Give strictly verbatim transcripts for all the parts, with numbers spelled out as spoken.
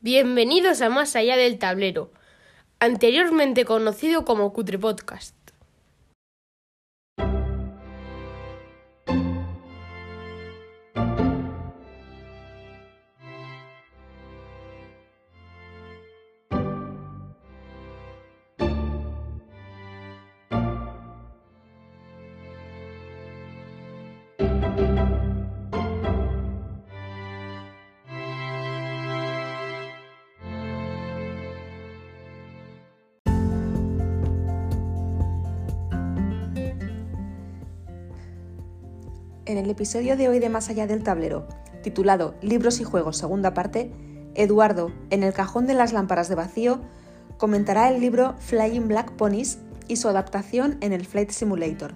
Bienvenidos a Más Allá del Tablero, anteriormente conocido como Cutre Podcast. En el episodio de hoy de Más Allá del Tablero, titulado Libros y Juegos, segunda parte, Eduardo, en el cajón de las lámparas de vacío, comentará el libro Flying Black Ponies y su adaptación en el Flight Simulator.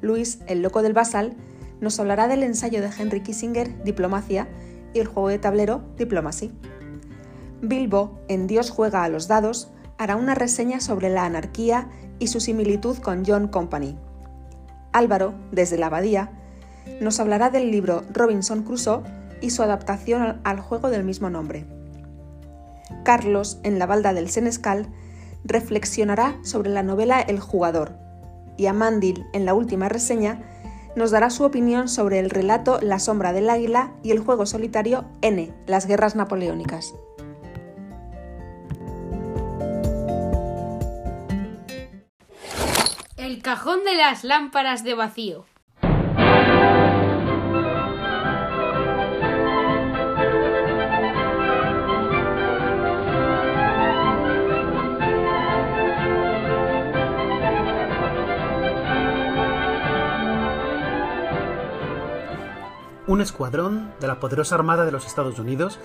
Luis, el loco del Basal, nos hablará del ensayo de Henry Kissinger, Diplomacia, y el juego de tablero, Diplomacy. Bilbo, en Dios juega a los dados, hará una reseña sobre La Anarquía y su similitud con John Company. Álvaro, desde la abadía, nos hablará del libro Robinson Crusoe y su adaptación al juego del mismo nombre. Carlos, en la balda del Senescal, reflexionará sobre la novela El Jugador, y Amandil, en la última reseña, nos dará su opinión sobre el relato La Sombra del Águila y el juego solitario N, las guerras napoleónicas. El cajón de las lámparas de vacío. Un escuadrón de la poderosa Armada de los Estados Unidos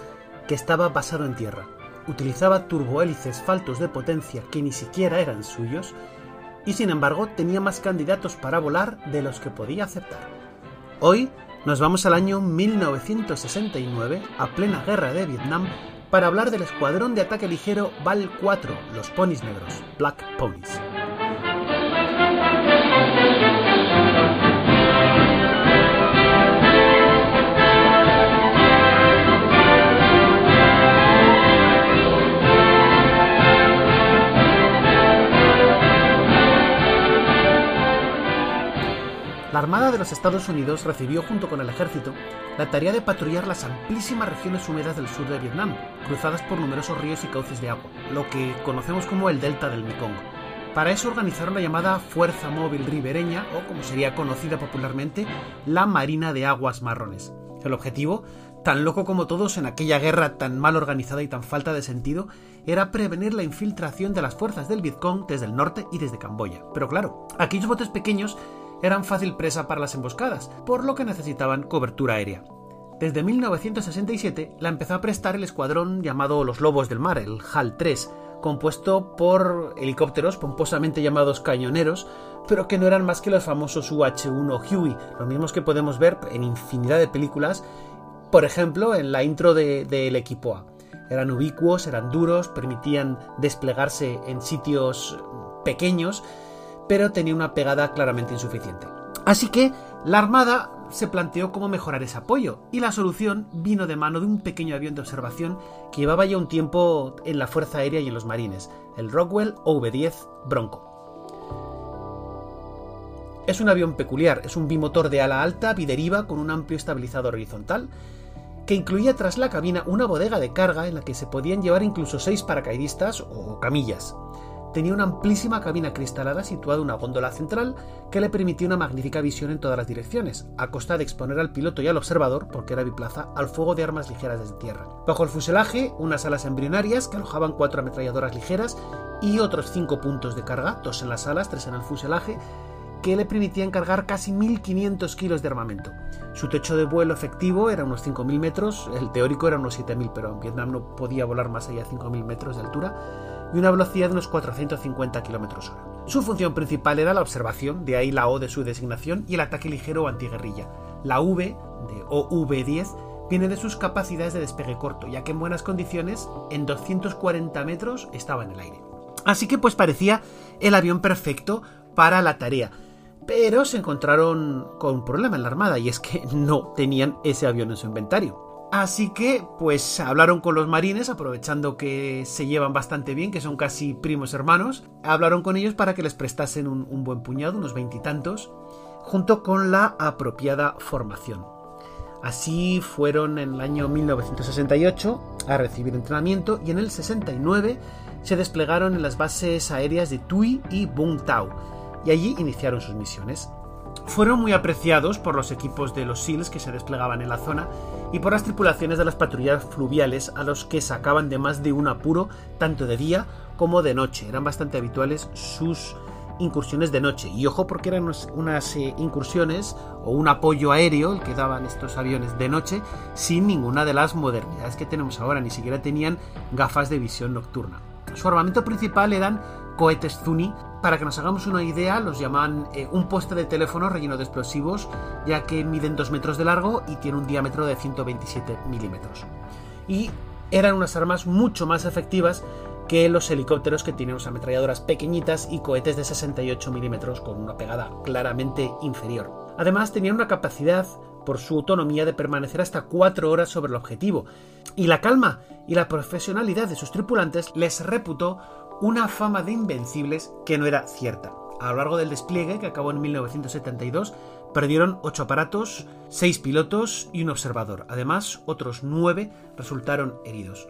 que estaba basado en tierra, utilizaba turbohélices faltos de potencia que ni siquiera eran suyos y sin embargo tenía más candidatos para volar de los que podía aceptar. Hoy nos vamos al año mil novecientos sesenta y nueve, a plena guerra de Vietnam, para hablar del escuadrón de ataque ligero Val cuatro, los ponis negros, Black Ponies. La Armada de los Estados Unidos recibió, junto con el ejército, la tarea de patrullar las amplísimas regiones húmedas del sur de Vietnam, cruzadas por numerosos ríos y cauces de agua, lo que conocemos como el Delta del Mekong. Para eso organizaron la llamada Fuerza Móvil Ribereña, o como sería conocida popularmente, la Marina de Aguas Marrones. El objetivo, tan loco como todos en aquella guerra tan mal organizada y tan falta de sentido, era prevenir la infiltración de las fuerzas del Vietcong desde el norte y desde Camboya. Pero claro, aquellos botes pequeños eran fácil presa para las emboscadas, por lo que necesitaban cobertura aérea. Desde mil novecientos sesenta y siete la empezó a prestar el escuadrón llamado Los Lobos del Mar, el H A L tres, compuesto por helicópteros pomposamente llamados cañoneros, pero que no eran más que los famosos U H uno Huey, los mismos que podemos ver en infinidad de películas, por ejemplo en la intro de, de El Equipo A. Eran ubicuos, eran duros, permitían desplegarse en sitios pequeños, pero tenía una pegada claramente insuficiente. Así que la Armada se planteó cómo mejorar ese apoyo, y la solución vino de mano de un pequeño avión de observación que llevaba ya un tiempo en la Fuerza Aérea y en los Marines, el Rockwell O V diez Bronco. Es un avión peculiar, es un bimotor de ala alta, bideriva, con un amplio estabilizador horizontal, que incluía tras la cabina una bodega de carga en la que se podían llevar incluso seis paracaidistas o camillas. Tenía una amplísima cabina cristalada situada en una góndola central que le permitía una magnífica visión en todas las direcciones, a costa de exponer al piloto y al observador, porque era biplaza, al fuego de armas ligeras desde tierra. Bajo el fuselaje, unas alas embrionarias que alojaban cuatro ametralladoras ligeras y otros cinco puntos de carga, dos en las alas, tres en el fuselaje, que le permitían cargar casi mil quinientos kilos de armamento. Su techo de vuelo efectivo era unos cinco mil metros, el teórico era unos siete mil, pero en Vietnam no podía volar más allá de cinco mil metros de altura, y una velocidad de unos cuatrocientos cincuenta kilómetros hora. Su función principal era la observación, de ahí la O de su designación, y el ataque ligero o antiguerrilla. La V, de O V diez, viene de sus capacidades de despegue corto, ya que en buenas condiciones, en doscientos cuarenta metros, estaba en el aire. Así que pues parecía el avión perfecto para la tarea, pero se encontraron con un problema en la Armada, y es que no tenían ese avión en su inventario. Así que, pues, hablaron con los marines, aprovechando que se llevan bastante bien, que son casi primos hermanos. Hablaron con ellos para que les prestasen un, un buen puñado, unos veintitantos, junto con la apropiada formación. Así fueron en el año mil novecientos sesenta y ocho a recibir entrenamiento, y en el sesenta y nueve se desplegaron en las bases aéreas de Tui y Vung Tau, y allí iniciaron sus misiones. Fueron muy apreciados por los equipos de los SEALs que se desplegaban en la zona y por las tripulaciones de las patrullas fluviales, a los que sacaban de más de un apuro tanto de día como de noche. Eran bastante habituales sus incursiones de noche, y ojo, porque eran unas eh, incursiones o un apoyo aéreo el que daban estos aviones de noche, sin ninguna de las modernidades que tenemos ahora. Ni siquiera tenían gafas de visión nocturna. Su armamento principal eran cohetes Zuni. Para que nos hagamos una idea, los llaman eh, un poste de teléfono relleno de explosivos, ya que miden dos metros de largo y tiene un diámetro de ciento veintisiete milímetros. Y eran unas armas mucho más efectivas que los helicópteros, que tienen unas ametralladoras pequeñitas y cohetes de sesenta y ocho milímetros con una pegada claramente inferior. Además, tenían una capacidad, por su autonomía, de permanecer hasta cuatro horas sobre el objetivo, y la calma y la profesionalidad de sus tripulantes les reputó una fama de invencibles que no era cierta. A lo largo del despliegue, que acabó en mil novecientos setenta y dos, perdieron ocho aparatos, seis pilotos y un observador. Además, otros nueve resultaron heridos.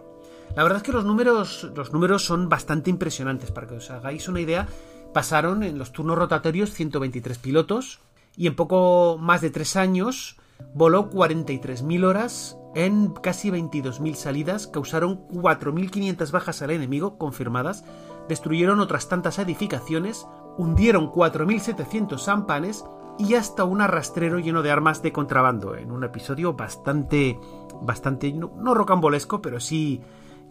La verdad es que los números, los números son bastante impresionantes. Para que os hagáis una idea, pasaron en los turnos rotatorios ciento veintitrés pilotos, y en poco más de tres años voló cuarenta y tres mil horas en casi veintidós mil salidas, causaron cuatro mil quinientas bajas al enemigo confirmadas, destruyeron otras tantas edificaciones, hundieron cuatro mil setecientos ampanes y hasta un arrastrero lleno de armas de contrabando, en un episodio bastante, bastante no, no rocambolesco, pero sí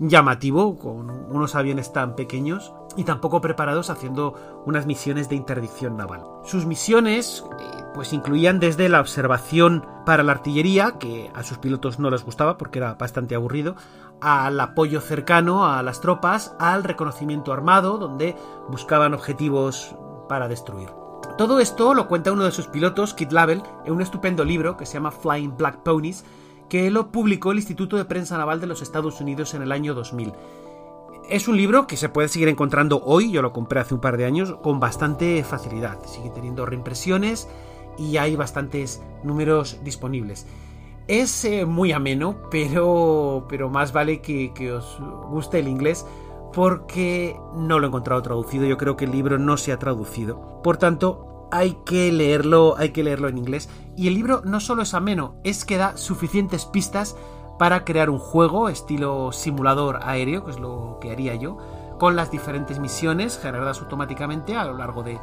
llamativo, con unos aviones tan pequeños y tan poco preparados, haciendo unas misiones de interdicción naval. Sus misiones eh, pues incluían desde la observación para la artillería, que a sus pilotos no les gustaba porque era bastante aburrido, al apoyo cercano a las tropas, al reconocimiento armado, donde buscaban objetivos para destruir. Todo esto lo cuenta uno de sus pilotos, Kit Label, en un estupendo libro que se llama Flying Black Ponies, que lo publicó el Instituto de Prensa Naval de los Estados Unidos en el año dos mil. Es un libro que se puede seguir encontrando hoy, yo lo compré hace un par de años, con bastante facilidad. Sigue teniendo reimpresiones y hay bastantes números disponibles. Es eh, muy ameno, pero, pero más vale que, que os guste el inglés, porque no lo he encontrado traducido. Yo creo que el libro no se ha traducido. Por tanto, hay que leerlo, hay que leerlo en inglés. Y el libro no solo es ameno, es que da suficientes pistas para crear un juego estilo simulador aéreo, que es lo que haría yo, con las diferentes misiones generadas automáticamente a lo largo de,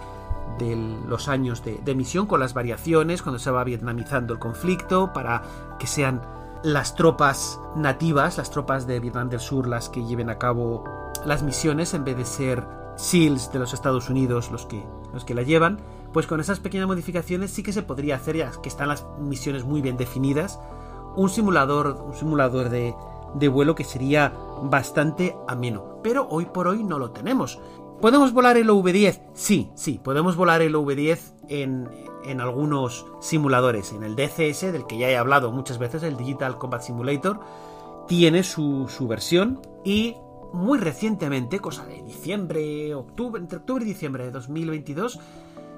de los años de, de misión, con las variaciones, cuando se va vietnamizando el conflicto, para que sean las tropas nativas, las tropas de Vietnam del Sur, las que lleven a cabo las misiones, en vez de ser SEALs de los Estados Unidos los que, los que la llevan. Pues con esas pequeñas modificaciones sí que se podría hacer, ya que están las misiones muy bien definidas, un simulador, un simulador de, de vuelo que sería bastante ameno. Pero hoy por hoy no lo tenemos. ¿Podemos volar el O V diez? Sí, sí, podemos volar el O V diez en, en algunos simuladores. En el D C S, del que ya he hablado muchas veces, el Digital Combat Simulator, tiene su, su versión. Y muy recientemente, cosa de diciembre, octubre, entre octubre y diciembre de dos mil veintidós,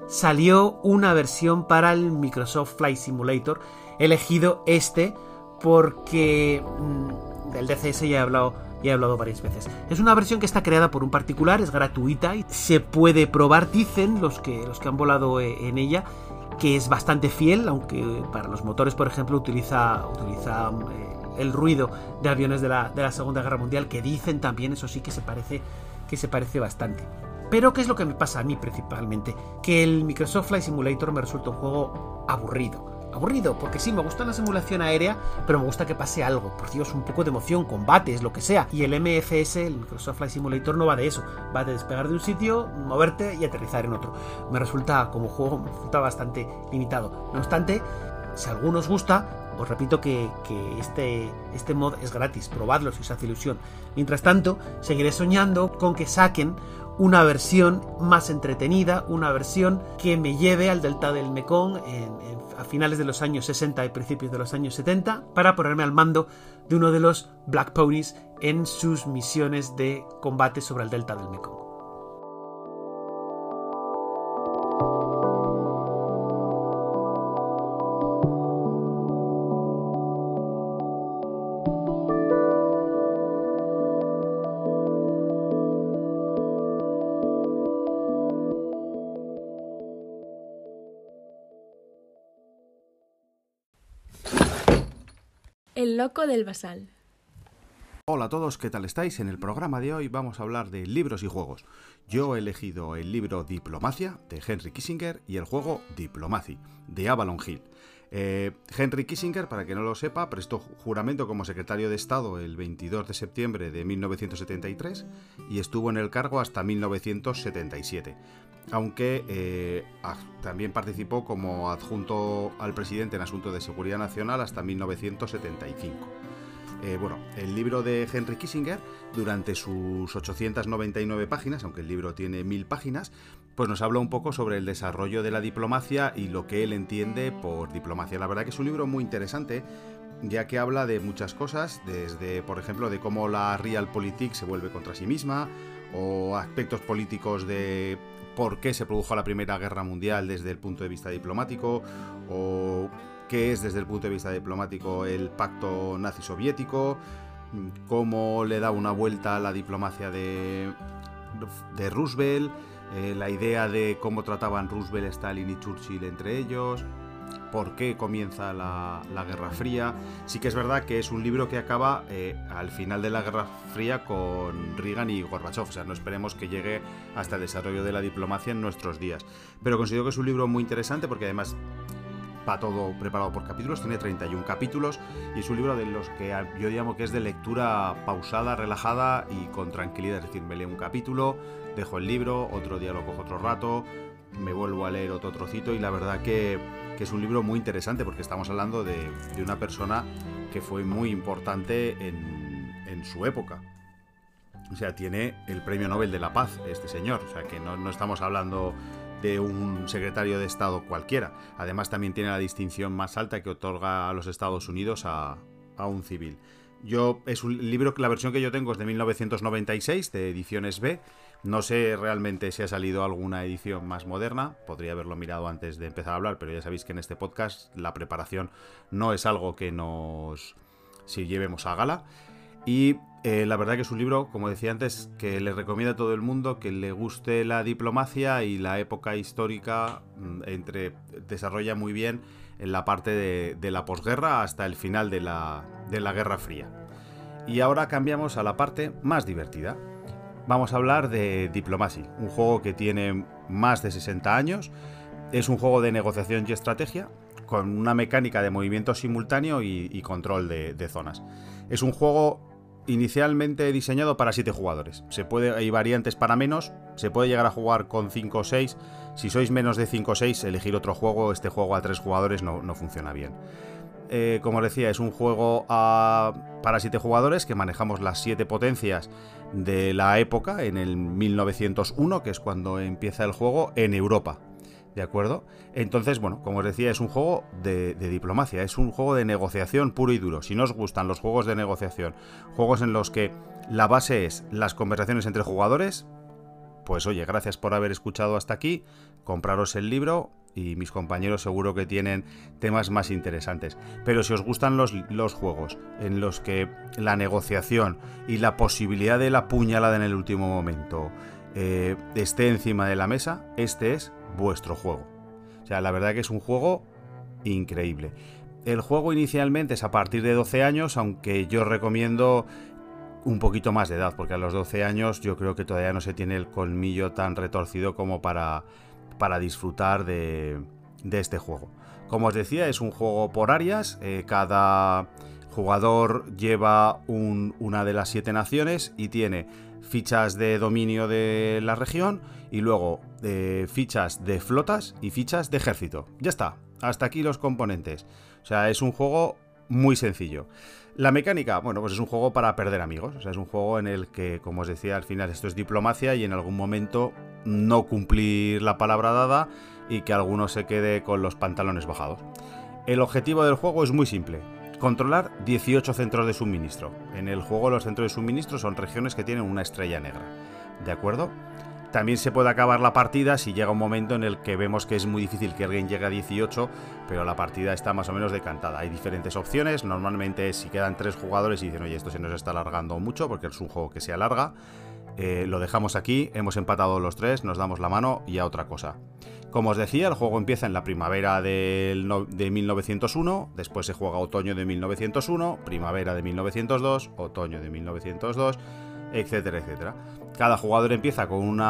salió una versión para el Microsoft Flight Simulator. He elegido este porque mmm, del D C S ya he hablado, ya he hablado varias veces. Es una versión que está creada por un particular, es gratuita y se puede probar. Dicen los que, los que han volado en ella que es bastante fiel, aunque para los motores, por ejemplo, utiliza, utiliza el ruido de aviones de la, de la Segunda Guerra Mundial, que dicen también, eso sí, que se parece, que se parece bastante. Pero ¿qué es lo que me pasa a mí principalmente? Que el Microsoft Flight Simulator me resulta un juego aburrido. Aburrido, porque sí, me gusta la simulación aérea, pero me gusta que pase algo, por Dios, un poco de emoción, combates, lo que sea. Y el M F S, el Microsoft Flight Simulator, no va de eso, va de despegar de un sitio, moverte y aterrizar en otro. Me resulta, como juego, me resulta bastante limitado. No obstante, si a alguno os gusta, os repito que, que este, este mod es gratis, probadlo si os hace ilusión. Mientras tanto, seguiré soñando con que saquen una versión más entretenida, una versión que me lleve al Delta del Mekong en, en, a finales de los años sesenta y principios de los años setenta, para ponerme al mando de uno de los Black Ponies en sus misiones de combate sobre el Delta del Mekong. El loco del Basal. Hola a todos, ¿qué tal estáis? En el programa de hoy vamos a hablar de libros y juegos. Yo he elegido el libro Diplomacia, de Henry Kissinger, y el juego Diplomacy, de Avalon Hill. Eh, Henry Kissinger, para que no lo sepa, prestó juramento como secretario de Estado el veintidós de septiembre de mil novecientos setenta y tres y estuvo en el cargo hasta mil novecientos setenta y siete. Aunque eh, también participó como adjunto al presidente en asuntos de seguridad nacional hasta mil novecientos setenta y cinco. Eh, bueno, el libro de Henry Kissinger, durante sus ochocientas noventa y nueve páginas, aunque el libro tiene mil páginas, pues nos habla un poco sobre el desarrollo de la diplomacia y lo que él entiende por diplomacia. La verdad que es un libro muy interesante, ya que habla de muchas cosas, desde, por ejemplo, de cómo la realpolitik se vuelve contra sí misma, o aspectos políticos de por qué se produjo la Primera Guerra Mundial desde el punto de vista diplomático, o qué es desde el punto de vista diplomático el pacto nazi-soviético, cómo le da una vuelta a la diplomacia de, de Roosevelt, eh, la idea de cómo trataban Roosevelt, Stalin y Churchill entre ellos, por qué comienza la, la Guerra Fría. Sí que es verdad que es un libro que acaba eh, al final de la Guerra Fría con Reagan y Gorbachev, o sea, no esperemos que llegue hasta el desarrollo de la diplomacia en nuestros días, pero considero que es un libro muy interesante porque además va todo preparado por capítulos, tiene treinta y uno capítulos y es un libro de los que yo llamo que es de lectura pausada, relajada y con tranquilidad, es decir, me leo un capítulo, dejo el libro, otro día lo cojo otro rato, me vuelvo a leer otro trocito y la verdad que que es un libro muy interesante porque estamos hablando de, de una persona que fue muy importante en, en su época. O sea, tiene el Premio Nobel de la Paz este señor, o sea que no, no estamos hablando de un secretario de Estado cualquiera. Además también tiene la distinción más alta que otorga a los Estados Unidos a, a un civil. Yo, es un libro que la versión que yo tengo es de mil novecientos noventa y seis, de ediciones B. No sé realmente si ha salido alguna edición más moderna, podría haberlo mirado antes de empezar a hablar, pero ya sabéis que en este podcast la preparación no es algo que nos si llevemos a gala. Y eh, la verdad que es un libro, como decía antes, que les recomiendo a todo el mundo que le guste la diplomacia y la época histórica. Entre, desarrolla muy bien en la parte de, de la posguerra hasta el final de la, de la Guerra Fría. Y ahora cambiamos a la parte más divertida. Vamos a hablar de Diplomacy, un juego que tiene más de sesenta años. Es un juego de negociación y estrategia, con una mecánica de movimiento simultáneo y, y control de, de zonas. Es un juego inicialmente diseñado para siete jugadores. Se puede, hay variantes para menos, se puede llegar a jugar con cinco o seis. Si sois menos de cinco o seis, elegir otro juego. Este juego a tres jugadores no, no funciona bien. Eh, como os decía, es un juego a, para siete jugadores que manejamos las siete potencias de la época en el mil novecientos uno, que es cuando empieza el juego en Europa, ¿de acuerdo? Entonces, bueno, como os decía, es un juego de, de diplomacia, es un juego de negociación puro y duro. Si no os gustan los juegos de negociación, juegos en los que la base es las conversaciones entre jugadores, pues oye, gracias por haber escuchado hasta aquí, compraros el libro y mis compañeros seguro que tienen temas más interesantes. Pero si os gustan los, los juegos en los que la negociación y la posibilidad de la puñalada en el último momento eh, esté encima de la mesa, este es vuestro juego. O sea, la verdad que es un juego increíble. El juego inicialmente es a partir de doce años, aunque yo recomiendo un poquito más de edad, porque a los doce años yo creo que todavía no se tiene el colmillo tan retorcido como para, para disfrutar de, de este juego. Como os decía, es un juego por áreas, eh, cada jugador lleva un, una de las siete naciones y tiene fichas de dominio de la región y luego eh, fichas de flotas y fichas de ejército. Ya está, hasta aquí los componentes. O sea, es un juego muy sencillo. La mecánica, bueno, pues es un juego para perder amigos. O sea, es un juego en el que, como os decía, al final esto es diplomacia y en algún momento no cumplir la palabra dada y que alguno se quede con los pantalones bajados. El objetivo del juego es muy simple. Controlar dieciocho centros de suministro. En el juego los centros de suministro son regiones que tienen una estrella negra. ¿De acuerdo? También se puede acabar la partida si llega un momento en el que vemos que es muy difícil que alguien llegue a dieciocho, pero la partida está más o menos decantada. Hay diferentes opciones, normalmente si quedan tres jugadores y dicen, oye, esto se nos está alargando mucho porque es un juego que se alarga, eh, lo dejamos aquí, hemos empatado los tres, nos damos la mano y a otra cosa. Como os decía, el juego empieza en la primavera del no, de mil novecientos uno, después se juega otoño de mil novecientos uno, primavera de mil novecientos dos, otoño de mil novecientos dos... etcétera, etcétera. Cada jugador empieza con un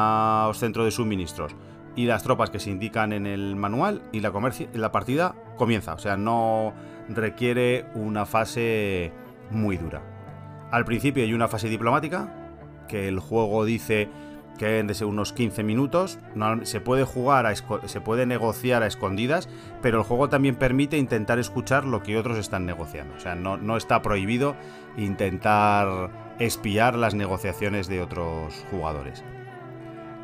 centro de suministros y las tropas que se indican en el manual y la, la partida comienza, o sea, no requiere una fase muy dura. Al principio hay una fase diplomática, que el juego dice que es de unos quince minutos, no, se puede jugar, a se puede negociar a escondidas, pero el juego también permite intentar escuchar lo que otros están negociando, o sea, no, no está prohibido intentar espiar las negociaciones de otros jugadores.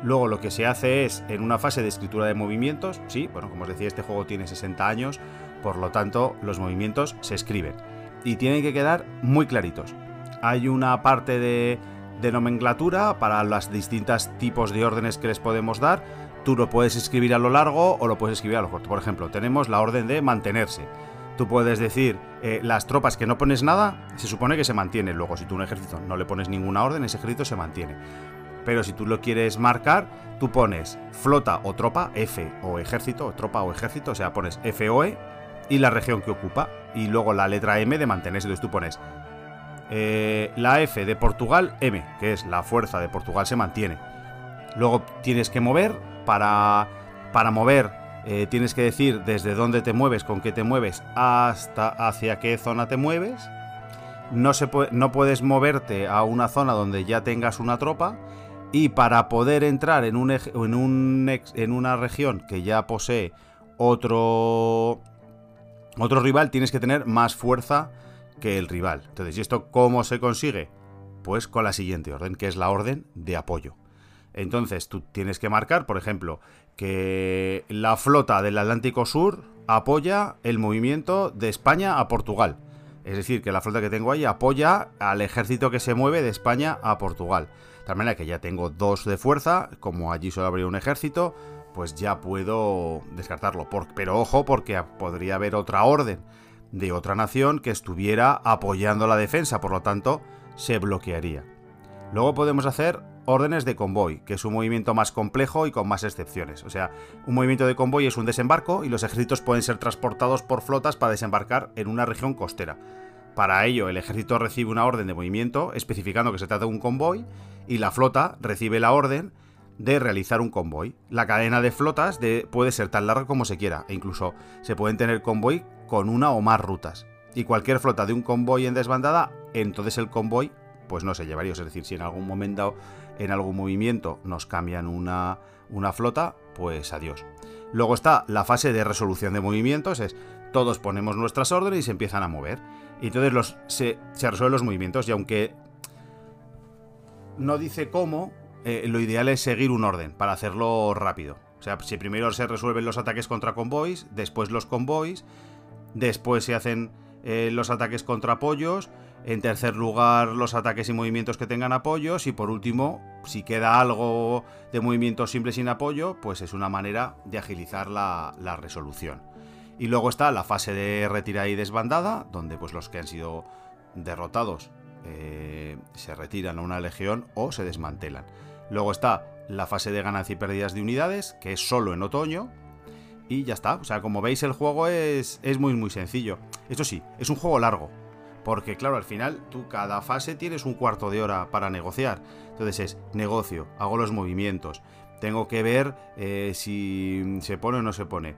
Luego lo que se hace es, en una fase de escritura de movimientos, sí, bueno, como os decía, este juego tiene sesenta años, por lo tanto los movimientos se escriben y tienen que quedar muy claritos. Hay una parte de, de nomenclatura para los distintos tipos de órdenes que les podemos dar. Tú lo puedes escribir a lo largo o lo puedes escribir a lo corto. Por ejemplo, tenemos la orden de mantenerse. Tú puedes decir, eh, las tropas que no pones nada, se supone que se mantienen. Luego, si tú un ejército no le pones ninguna orden, ese ejército se mantiene. Pero si tú lo quieres marcar, tú pones flota o tropa, F o ejército, o tropa o ejército, o sea, pones F O E y la región que ocupa. Y luego la letra M de mantenerse. Entonces tú pones eh, la F de Portugal, M, que es la fuerza de Portugal, se mantiene. Luego tienes que mover, para, para mover... Eh, tienes que decir desde dónde te mueves, con qué te mueves, hasta hacia qué zona te mueves. No, se puede, no puedes moverte a una zona donde ya tengas una tropa. Y para poder entrar en, un, en, un, en una región que ya posee otro, otro rival, tienes que tener más fuerza que el rival. Entonces, ¿y esto cómo se consigue? Pues con la siguiente orden, que es la orden de apoyo. Entonces, tú tienes que marcar, por ejemplo, que la flota del Atlántico Sur apoya el movimiento de España a Portugal. Es decir, que la flota que tengo ahí apoya al ejército que se mueve de España a Portugal. De tal manera que ya tengo dos de fuerza, como allí solo habría un ejército, pues ya puedo descartarlo. Pero ojo, porque podría haber otra orden de otra nación que estuviera apoyando la defensa, por lo tanto, se bloquearía. Luego podemos hacer órdenes de convoy, que es un movimiento más complejo y con más excepciones. O sea, un movimiento de convoy es un desembarco y los ejércitos pueden ser transportados por flotas para desembarcar en una región costera. Para ello, el ejército recibe una orden de movimiento especificando que se trata de un convoy y la flota recibe la orden de realizar un convoy. La cadena de flotas de, puede ser tan larga como se quiera e incluso se pueden tener convoy con una o más rutas. Y cualquier flota de un convoy en desbandada, entonces el convoy pues no se llevaría. Es decir, si en algún momento, en algún movimiento nos cambian una, una flota, pues adiós. Luego está la fase de resolución de movimientos, es todos ponemos nuestras órdenes y se empiezan a mover. Y entonces los, se, se resuelven los movimientos y aunque no dice cómo, eh, lo ideal es seguir un orden para hacerlo rápido. O sea, si primero se resuelven los ataques contra convoys, después los convoys, después se hacen eh, los ataques contra apoyos. En tercer lugar, los ataques y movimientos que tengan apoyos. Y por último, si queda algo de movimiento simple sin apoyo, pues es una manera de agilizar la, la resolución. Y luego está la fase de retirada y desbandada, donde pues los que han sido derrotados eh, se retiran a una legión o se desmantelan. Luego está la fase de ganancia y pérdidas de unidades, que es solo en otoño. Y ya está. O sea, como veis, el juego es, es muy, muy sencillo. Esto sí, es un juego largo. Porque claro, al final tú cada fase tienes un cuarto de hora para negociar. Entonces es negocio, hago los movimientos, tengo que ver eh, si se pone o no se pone.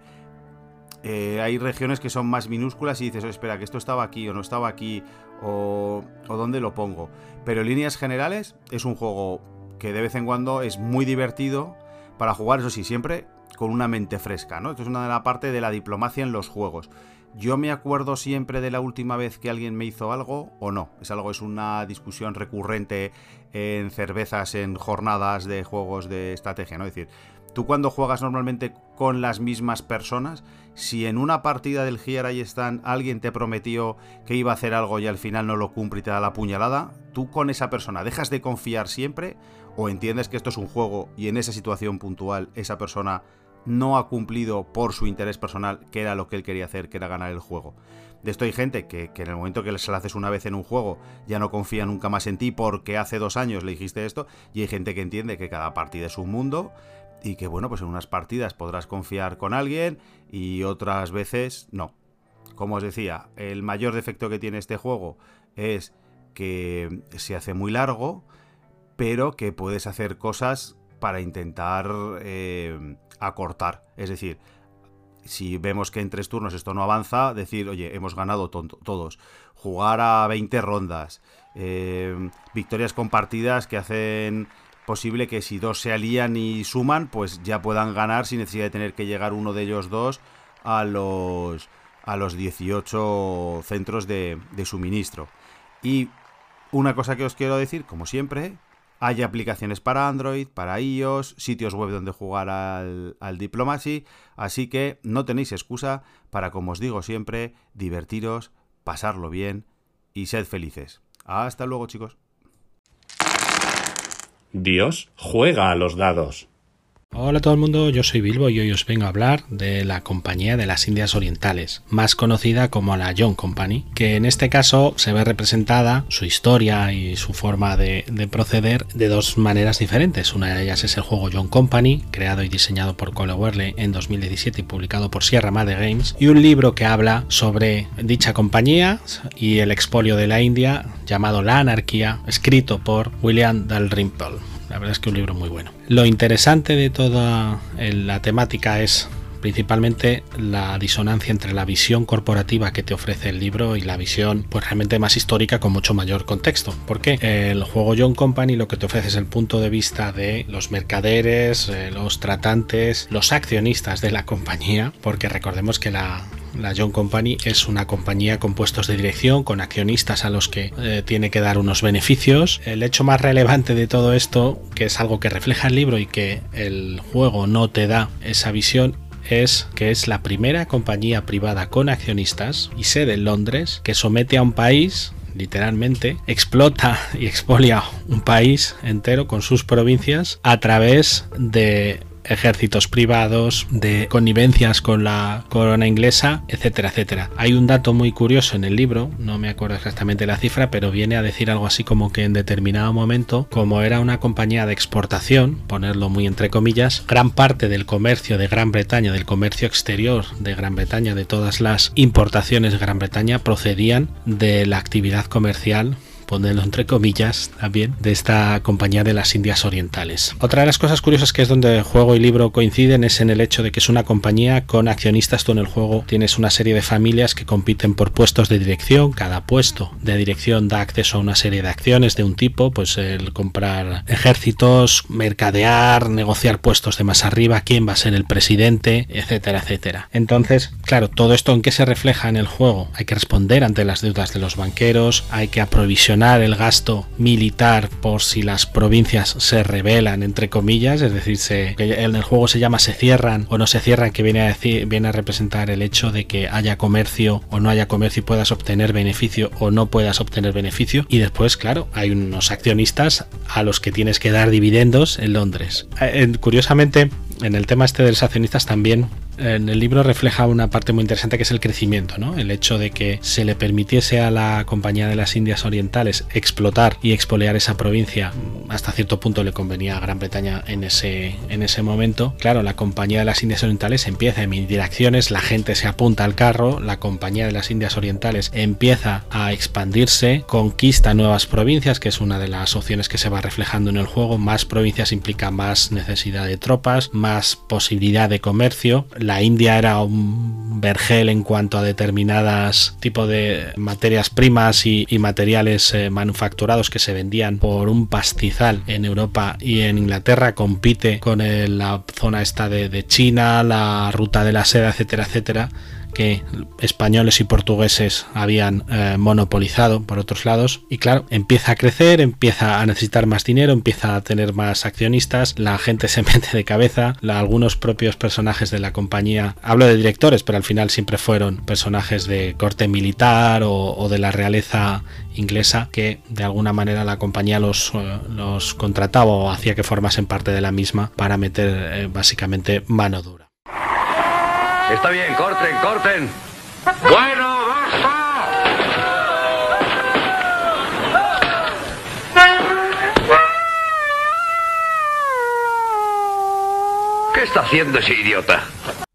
Eh, hay regiones que son más minúsculas y dices, oh, espera, que esto estaba aquí o no estaba aquí o, o dónde lo pongo. Pero en líneas generales es un juego que de vez en cuando es muy divertido para jugar, eso sí, siempre con una mente fresca, ¿no? Esto es una de las partes de la diplomacia en los juegos. ¿yo me acuerdo siempre de la última vez que alguien me hizo algo o no? Es algo, es una discusión recurrente en cervezas, en jornadas de juegos de estrategia, ¿no? Es decir, tú cuando juegas normalmente con las mismas personas, si en una partida del G I A R ahí están, alguien te prometió que iba a hacer algo y al final no lo cumple y te da la puñalada, ¿tú con esa persona dejas de confiar siempre o entiendes que esto es un juego y en esa situación puntual esa persona no ha cumplido por su interés personal, que era lo que él quería hacer, que era ganar el juego? De esto hay gente que, que en el momento que se lo haces una vez en un juego ya no confía nunca más en ti porque hace dos años le dijiste esto, y hay gente que entiende que cada partida es un mundo y que bueno, pues en unas partidas podrás confiar con alguien y otras veces no. Como os decía, el mayor defecto que tiene este juego es que se hace muy largo, pero que puedes hacer cosas para intentar eh, acortar. Es decir, si vemos que en tres turnos esto no avanza, decir, oye, hemos ganado tonto, todos. Jugar a veinte rondas. Eh, victorias compartidas que hacen posible que si dos se alían y suman, pues ya puedan ganar sin necesidad de tener que llegar uno de ellos dos a los, a los dieciocho centros de, de suministro. Y una cosa que os quiero decir, como siempre, hay aplicaciones para Android, para iOS, sitios web donde jugar al, al Diplomacy, así que no tenéis excusa para, como os digo siempre, divertiros, pasarlo bien y sed felices. Hasta luego, chicos. Dios juega a los dados. Hola a todo el mundo, yo soy Bilbo y hoy os vengo a hablar de la Compañía de las Indias Orientales, más conocida como la John Company, que en este caso se ve representada su historia y su forma de, de proceder de dos maneras diferentes. Una de ellas es el juego John Company, creado y diseñado por Cole Werley en dos mil diecisiete y publicado por Sierra Madre Games, y un libro que habla sobre dicha compañía y el expolio de la India, llamado La Anarquía, escrito por William Dalrymple. La verdad es que un libro muy bueno. Lo interesante de toda la temática es principalmente la disonancia entre la visión corporativa que te ofrece el libro y la visión pues realmente más histórica con mucho mayor contexto, porque el juego John Company lo que te ofrece es el punto de vista de los mercaderes, los tratantes, los accionistas de la compañía, porque recordemos que la La John Company es una compañía con puestos de dirección, con accionistas a los que eh, tiene que dar unos beneficios. El hecho más relevante de todo esto, que es algo que refleja el libro y que el juego no te da esa visión, es que es la primera compañía privada con accionistas y sede en Londres que somete a un país, literalmente, explota y expolia un país entero con sus provincias a través de ejércitos privados, de connivencias con la corona inglesa, etcétera, etcétera. Hay un dato muy curioso en el libro, no me acuerdo exactamente la cifra, pero viene a decir algo así como que en determinado momento, como era una compañía de exportación, ponerlo muy entre comillas, gran parte del comercio de Gran Bretaña, del comercio exterior de Gran Bretaña, de todas las importaciones de Gran Bretaña, procedían de la actividad comercial, ponerlo entre comillas también, de esta compañía de las Indias Orientales. Otra de las cosas curiosas, que es donde juego y libro coinciden, es en el hecho de que es una compañía con accionistas. Tú en el juego tienes una serie de familias que compiten por puestos de dirección. Cada puesto de dirección da acceso a una serie de acciones de un tipo, pues el comprar ejércitos, mercadear, negociar puestos de más arriba, quién va a ser el presidente, etcétera, etcétera. Entonces, claro, todo esto en qué se refleja en el juego. Hay que responder ante las deudas de los banqueros, hay que aprovisionar el gasto militar por si las provincias se rebelan, entre comillas, es decir, se, en el juego se llama se cierran o no se cierran, que viene a decir, viene a representar el hecho de que haya comercio o no haya comercio y puedas obtener beneficio o no puedas obtener beneficio. Y después, claro, hay unos accionistas a los que tienes que dar dividendos en Londres. Eh, curiosamente, en el tema este de los accionistas también, en el libro refleja una parte muy interesante, que es el crecimiento, ¿no? El hecho de que se le permitiese a la Compañía de las Indias Orientales explotar y expoliar esa provincia, hasta cierto punto le convenía a Gran Bretaña en ese, en ese momento. Claro, la Compañía de las Indias Orientales empieza a emitir acciones, la gente se apunta al carro, la Compañía de las Indias Orientales empieza a expandirse, conquista nuevas provincias, que es una de las opciones que se va reflejando en el juego. Más provincias implica más necesidad de tropas, más posibilidad de comercio. La India era un vergel en cuanto a determinadas tipos de materias primas y, y materiales eh, manufacturados que se vendían por un pastizal en Europa y en Inglaterra. Compite con el, la zona esta de, de China, la ruta de la seda, etcétera, etcétera, que españoles y portugueses habían eh, monopolizado por otros lados, y claro, empieza a crecer, empieza a necesitar más dinero, empieza a tener más accionistas, la gente se mete de cabeza, la, algunos propios personajes de la compañía, hablo de directores, pero al final siempre fueron personajes de corte militar o, o de la realeza inglesa, que de alguna manera la compañía los, los contrataba o hacía que formasen parte de la misma para meter eh, básicamente mano dura. Está bien, corten, corten. Bueno, basta. ¿Qué está haciendo ese idiota?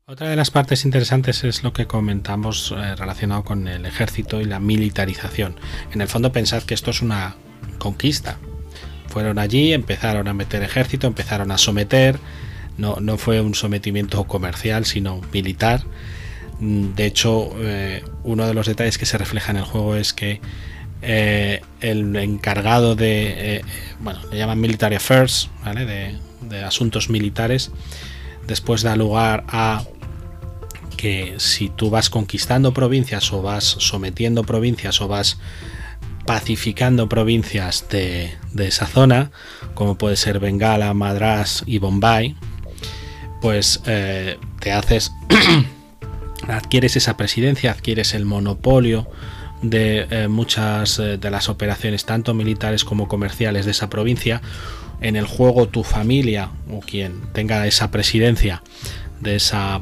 Otra de las partes interesantes es lo que comentamos eh, relacionado con el ejército y la militarización. En el fondo, pensad que esto es una conquista. Fueron allí, empezaron a meter ejército, empezaron a someter. No, no fue un sometimiento comercial, sino militar. De hecho, eh, uno de los detalles que se refleja en el juego es que eh, el encargado de, eh, bueno, le llaman Military Affairs, ¿vale? de, de asuntos militares, después da lugar a que si tú vas conquistando provincias o vas sometiendo provincias o vas pacificando provincias de, de esa zona, como puede ser Bengala, Madrás y Bombay, pues eh, te haces, adquieres esa presidencia, adquieres el monopolio de eh, muchas eh, de las operaciones tanto militares como comerciales de esa provincia. En el juego, tu familia o quien tenga esa presidencia de esa,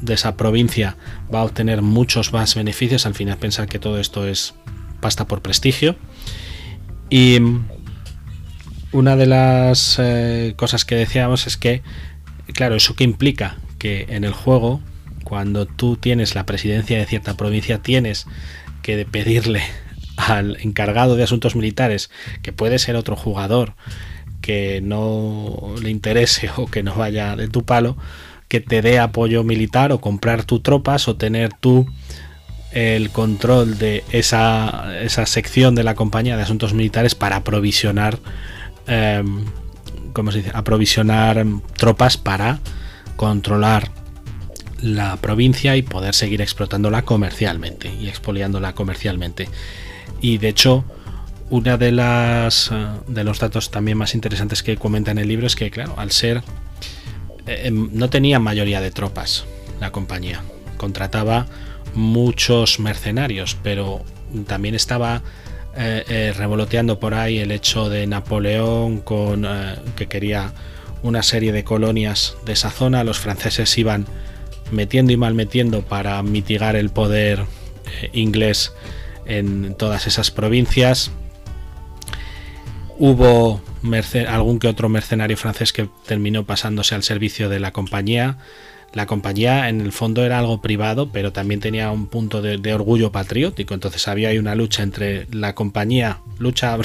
de esa provincia va a obtener muchos más beneficios. Al final, pensar que todo esto es pasta por prestigio. Y una de las eh, cosas que decíamos es que, claro, eso que implica que en el juego, cuando tú tienes la presidencia de cierta provincia, tienes que pedirle al encargado de asuntos militares, que puede ser otro jugador que no le interese o que no vaya de tu palo, que te dé apoyo militar o comprar tus tropas o tener tú el control de esa, esa sección de la compañía de asuntos militares para aprovisionar eh, ¿cómo se dice? aprovisionar tropas para controlar la provincia y poder seguir explotándola comercialmente y expoliándola comercialmente. Y de hecho, una de las de los datos también más interesantes que comenta en el libro es que, claro, al ser eh, no tenía mayoría de tropas, la compañía contrataba muchos mercenarios, pero también estaba eh, eh, revoloteando por ahí el hecho de Napoleón con eh, que quería una serie de colonias de esa zona. Los franceses iban metiendo y mal metiendo para mitigar el poder eh, inglés en todas esas provincias. Hubo algún que otro mercenario francés que terminó pasándose al servicio de la compañía. La compañía, en el fondo, era algo privado, pero también tenía un punto de, de orgullo patriótico. Entonces había ahí una lucha entre la compañía, lucha,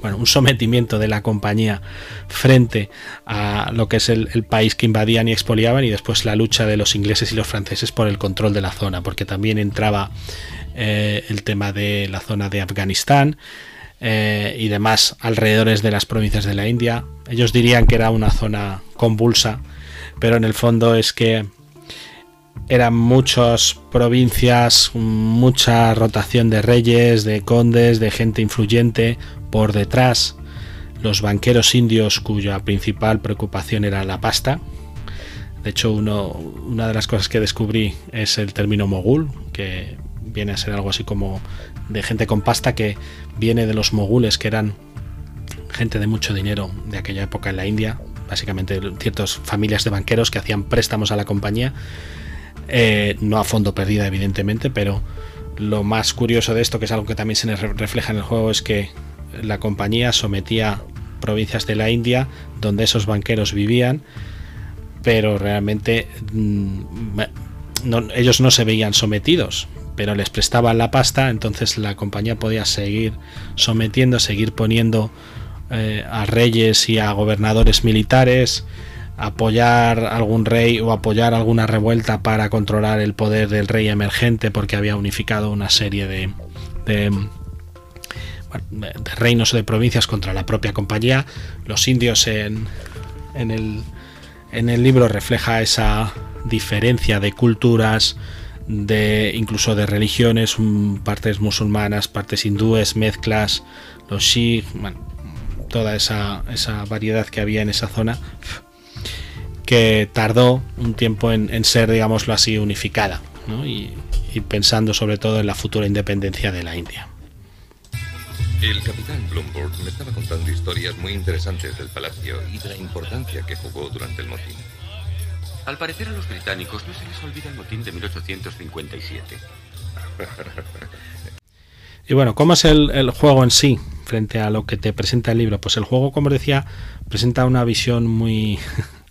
bueno, un sometimiento de la compañía frente a lo que es el, el país que invadían y expoliaban, y después la lucha de los ingleses y los franceses por el control de la zona, porque también entraba eh, el tema de la zona de Afganistán. Eh, y demás alrededores de las provincias de la India. Ellos dirían que era una zona convulsa, pero en el fondo es que eran muchas provincias, mucha rotación de reyes, de condes, de gente influyente por detrás. Los banqueros indios, cuya principal preocupación era la pasta. De hecho, uno, una de las cosas que descubrí es el término mogul, que viene a ser algo así como de gente con pasta, que viene de los mogules, que eran gente de mucho dinero de aquella época en la India, básicamente ciertas familias de banqueros que hacían préstamos a la compañía, eh, no a fondo perdido evidentemente, pero lo más curioso de esto, que es algo que también se refleja en el juego, es que la compañía sometía provincias de la India donde esos banqueros vivían, pero realmente mmm, no, ellos no se veían sometidos, pero les prestaban la pasta. Entonces la compañía podía seguir sometiendo, seguir poniendo eh, a reyes y a gobernadores militares, apoyar algún rey o apoyar alguna revuelta para controlar el poder del rey emergente, porque había unificado una serie de, de, de reinos o de provincias contra la propia compañía. Los indios en, en, el, en el libro refleja esa diferencia de culturas, de incluso de religiones, un, partes musulmanas, partes hindúes, mezclas, los shi'is, bueno, toda esa, esa variedad que había en esa zona, que tardó un tiempo en, en ser, digámoslo así, unificada, ¿no? Y, y pensando sobre todo en la futura independencia de la India. El capitán Bloomberg me estaba contando historias muy interesantes del palacio y de la importancia que jugó durante el motín. Al parecer a los británicos no se les olvida el motín de mil ochocientos cincuenta y siete. Y bueno, ¿cómo es el, el juego en sí frente a lo que te presenta el libro? Pues el juego, como decía, presenta una visión muy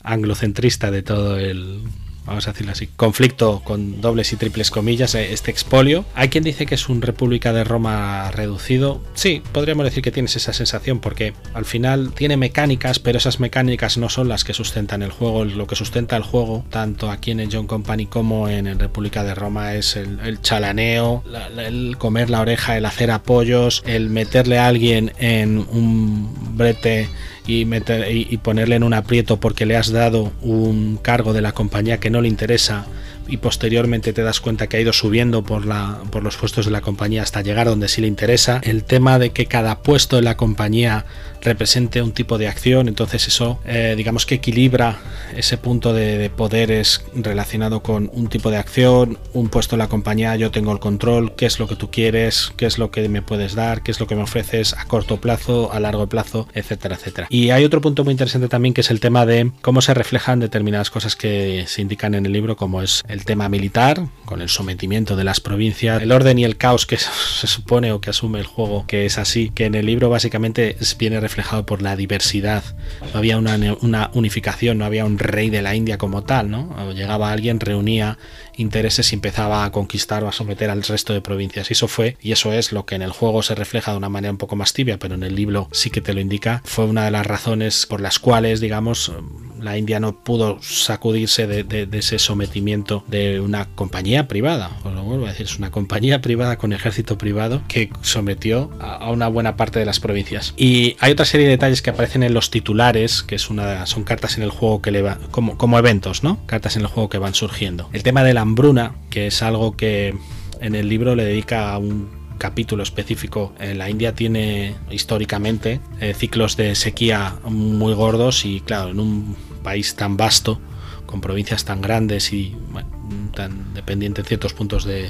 anglocentrista de todo el... vamos a decirlo así, conflicto con dobles y triples comillas, este expolio. Hay quien dice que es un República de Roma reducido. Sí, podríamos decir que tienes esa sensación, porque al final tiene mecánicas, pero esas mecánicas no son las que sustentan el juego. Lo que sustenta el juego, tanto aquí en el John Company como en el República de Roma, es el, el chalaneo, la, la, el comer la oreja, el hacer apoyos, el meterle a alguien en un brete y, meter, y, y ponerle en un aprieto porque le has dado un cargo de la compañía que no le interesa y posteriormente te das cuenta que ha ido subiendo por, la, por los puestos de la compañía hasta llegar donde sí le interesa. El tema de que cada puesto de la compañía represente un tipo de acción, entonces eso eh, digamos que equilibra ese punto de, de poderes relacionado con un tipo de acción, un puesto de la compañía, yo tengo el control, qué es lo que tú quieres, qué es lo que me puedes dar, qué es lo que me ofreces a corto plazo, a largo plazo, etcétera, etcétera. Y hay otro punto muy interesante también, que es el tema de cómo se reflejan determinadas cosas que se indican en el libro, como es el El tema militar, con el sometimiento de las provincias, el orden y el caos que se supone o que asume el juego, que es así, que en el libro básicamente viene reflejado por la diversidad. No había una, una unificación, no había un rey de la India como tal, ¿no? O llegaba alguien, reunía intereses y empezaba a conquistar o a someter al resto de provincias. Y eso fue, y eso es lo que en el juego se refleja de una manera un poco más tibia, pero en el libro sí que te lo indica. Fue una de las razones por las cuales, digamos, la India no pudo sacudirse de, de, de ese sometimiento de una compañía privada, os lo vuelvo a decir, es una compañía privada con ejército privado que sometió a una buena parte de las provincias. Y hay otra serie de detalles que aparecen en los titulares, que es una, son cartas en el juego que le va, como, como eventos, ¿no? Cartas en el juego que van surgiendo. El tema de la hambruna, que es algo que en el libro le dedica a un capítulo específico. La India tiene históricamente eh, ciclos de sequía muy gordos y claro, en un país tan vasto, con provincias tan grandes y bueno, tan dependiente en ciertos puntos de,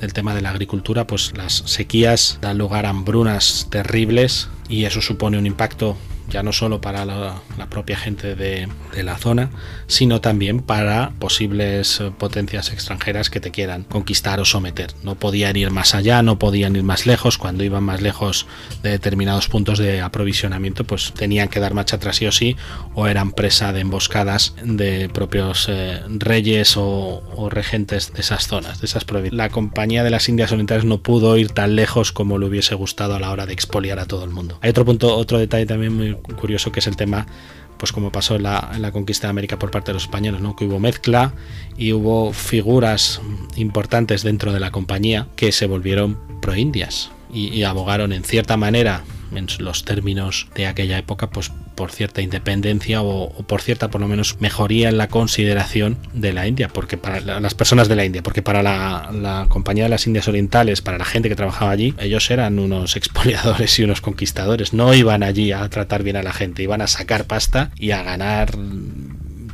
del tema de la agricultura, pues las sequías dan lugar a hambrunas terribles y eso supone un impacto ya no solo para la, la propia gente de, de la zona, sino también para posibles potencias extranjeras que te quieran conquistar o someter. No podían ir más allá, no podían ir más lejos. Cuando iban más lejos de determinados puntos de aprovisionamiento, pues tenían que dar marcha atrás sí o sí, o eran presa de emboscadas de propios eh, reyes o, o regentes de esas zonas, de esas provincias. La Compañía de las Indias Orientales no pudo ir tan lejos como le hubiese gustado a la hora de expoliar a todo el mundo. Hay otro punto, otro detalle también muy curioso, que es el tema, pues como pasó en la, en la conquista de América por parte de los españoles, ¿no? Que hubo mezcla y hubo figuras importantes dentro de la compañía que se volvieron proindias y, y abogaron en cierta manera, en los términos de aquella época, pues por cierta independencia o, o por cierta, por lo menos, mejoría en la consideración de la India, porque para la, las personas de la India, porque para la, la Compañía de las Indias Orientales, para la gente que trabajaba allí, ellos eran unos expoliadores y unos conquistadores, no iban allí a tratar bien a la gente, iban a sacar pasta y a ganar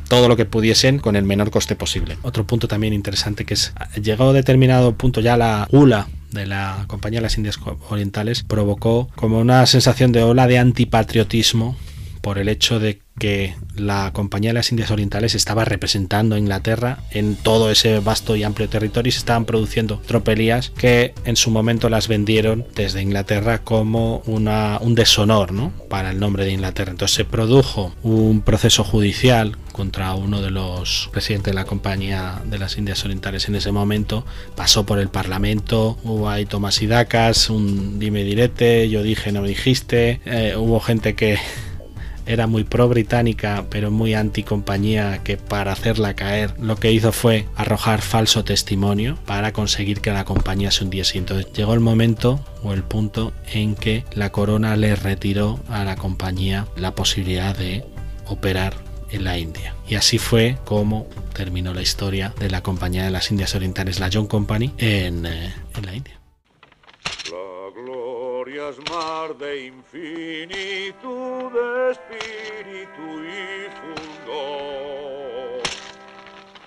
todo lo que pudiesen con el menor coste posible. Otro punto también interesante, que es, llegado a determinado punto ya la gula de la Compañía de las Indias Orientales provocó como una sensación de ola de antipatriotismo por el hecho de que la Compañía de las Indias Orientales estaba representando a Inglaterra en todo ese vasto y amplio territorio y se estaban produciendo tropelías que en su momento las vendieron desde Inglaterra como una, un deshonor, ¿no?, para el nombre de Inglaterra. Entonces se produjo un proceso judicial contra uno de los presidentes de la Compañía de las Indias Orientales en ese momento, pasó por el Parlamento, hubo ahí tomas y dacas, un dime direte, yo dije, no me dijiste, eh, hubo gente que era muy pro británica pero muy anti compañía, que para hacerla caer lo que hizo fue arrojar falso testimonio para conseguir que la compañía se hundiese. Entonces llegó el momento o el punto en que la corona le retiró a la compañía la posibilidad de operar en la India. Y así fue como terminó la historia de la Compañía de las Indias Orientales, la John Company, en, eh, en la India. La gloria es mar de infinitud, de espíritu y fundó.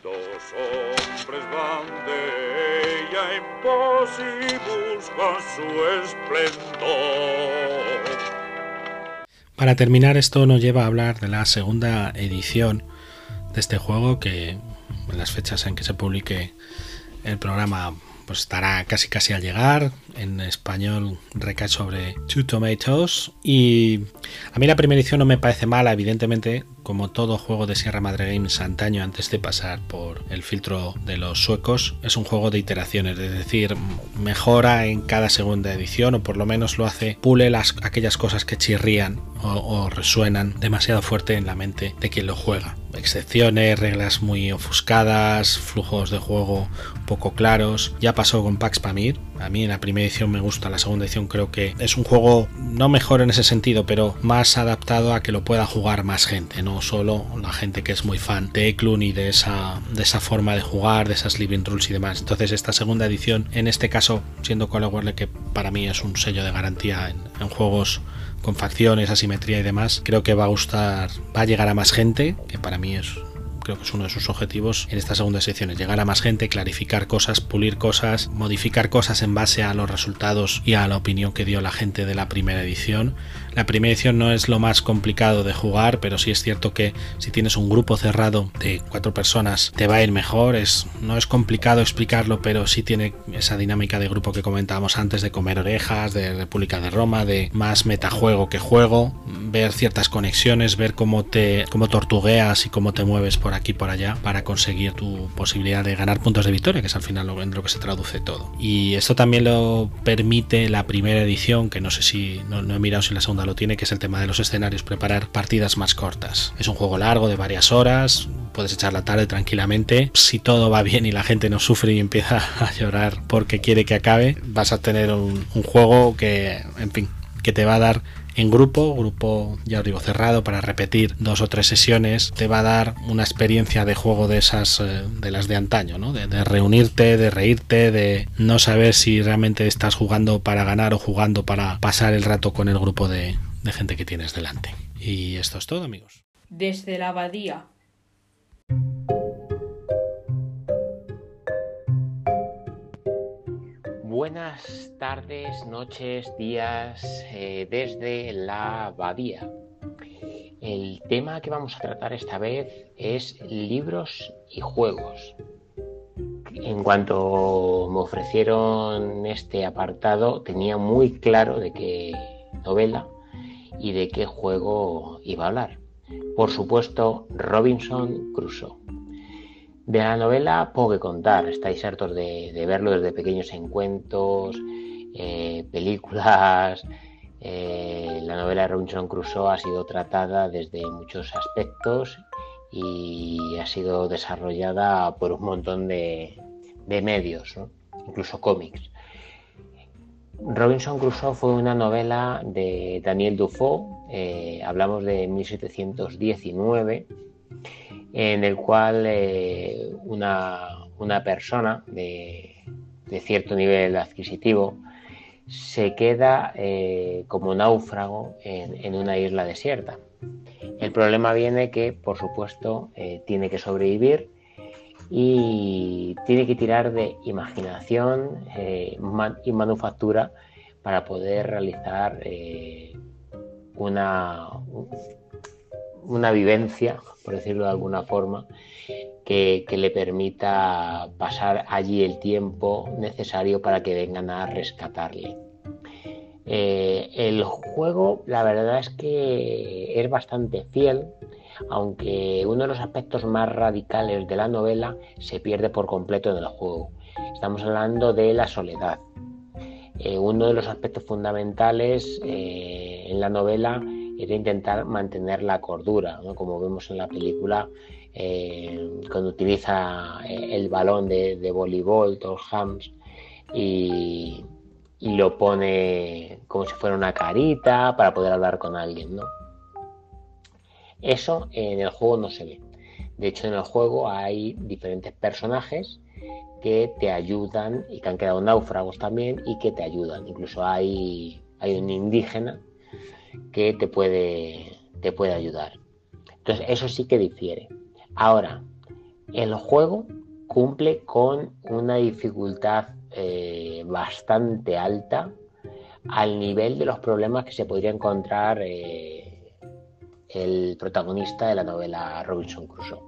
Dos hombres van de ella en pos y buscan su esplendor. Para terminar, esto nos lleva a hablar de la segunda edición de este juego, que en las fechas en que se publique el programa pues estará casi casi al llegar. En español recae sobre Two Tomatoes, y a mí la primera edición no me parece mala, evidentemente, como todo juego de Sierra Madre Games antaño, antes de pasar por el filtro de los suecos, es un juego de iteraciones, es decir, mejora en cada segunda edición, o por lo menos lo hace, pule las, aquellas cosas que chirrían o, o resuenan demasiado fuerte en la mente de quien lo juega. Excepciones, reglas muy ofuscadas, flujos de juego poco claros. Ya pasó con Pax Pamir. A mí en la primera edición me gusta, la segunda edición creo que es un juego no mejor en ese sentido, pero más adaptado a que lo pueda jugar más gente, no solo la gente que es muy fan de Eklund y de esa, de esa forma de jugar, de esas living rules y demás. Entonces esta segunda edición, en este caso, siendo Collaborative, que para mí es un sello de garantía en, en juegos con facciones, asimetría y demás, creo que va a gustar, va a llegar a más gente, que para mí es... creo que es uno de sus objetivos en estas segundas secciones, llegar a más gente, clarificar cosas, pulir cosas, modificar cosas en base a los resultados y a la opinión que dio la gente de la primera edición. La primera edición no es lo más complicado de jugar, pero sí es cierto que si tienes un grupo cerrado de cuatro personas te va a ir mejor. Es, no es complicado explicarlo, pero sí tiene esa dinámica de grupo que comentábamos antes, de comer orejas, de República de Roma, de más metajuego que juego, ver ciertas conexiones, ver cómo te cómo tortugueas y cómo te mueves por aquí por allá para conseguir tu posibilidad de ganar puntos de victoria, que es al final lo, en lo que se traduce todo. Y esto también lo permite la primera edición, que no sé si, no, no he mirado si la segunda lo tiene, que es el tema de los escenarios, preparar partidas más cortas. Es un juego largo de varias horas, puedes echar la tarde tranquilamente. Si todo va bien y la gente no sufre y empieza a llorar porque quiere que acabe, vas a tener un, un juego que, en fin, que te va a dar en grupo, grupo ya os digo cerrado, para repetir dos o tres sesiones, te va a dar una experiencia de juego de esas, de las de antaño, ¿no? De, de reunirte, de reírte, de no saber si realmente estás jugando para ganar o jugando para pasar el rato con el grupo de, de gente que tienes delante. Y esto es todo, amigos. Desde la abadía. Buenas tardes, noches, días, eh, desde la abadía. El tema que vamos a tratar esta vez es libros y juegos. En cuanto me ofrecieron este apartado, tenía muy claro de qué novela y de qué juego iba a hablar. Por supuesto, Robinson Crusoe. De la novela poco que contar, estáis hartos de, de verlo desde pequeños en cuentos, eh, películas. Eh, la novela de Robinson Crusoe ha sido tratada desde muchos aspectos y ha sido desarrollada por un montón de, de medios, ¿no? Incluso cómics. Robinson Crusoe fue una novela de Daniel Defoe, eh, hablamos de mil setecientos diecinueve, en el cual eh, una, una persona de, de cierto nivel adquisitivo se queda eh, como náufrago en, en una isla desierta. El problema viene que, por supuesto, eh, tiene que sobrevivir y tiene que tirar de imaginación eh, man, y manufactura para poder realizar eh, una... una vivencia, por decirlo de alguna forma, que, que le permita pasar allí el tiempo necesario para que vengan a rescatarle. Eh, el juego, la verdad es que es bastante fiel, aunque uno de los aspectos más radicales de la novela se pierde por completo en el juego. Estamos hablando de la soledad. Eh, uno de los aspectos fundamentales eh, en la novela era intentar mantener la cordura, ¿no? Como vemos en la película, eh, cuando utiliza el balón de, de voleibol, Tom Hanks, y, y lo pone como si fuera una carita para poder hablar con alguien, ¿no? Eso en el juego no se ve. De hecho, en el juego hay diferentes personajes que te ayudan y que han quedado náufragos también y que te ayudan. Incluso hay, hay un indígena que te puede, te puede ayudar. Entonces, eso sí que difiere. Ahora, el juego cumple con una dificultad eh, bastante alta al nivel de los problemas que se podría encontrar eh, el protagonista de la novela Robinson Crusoe.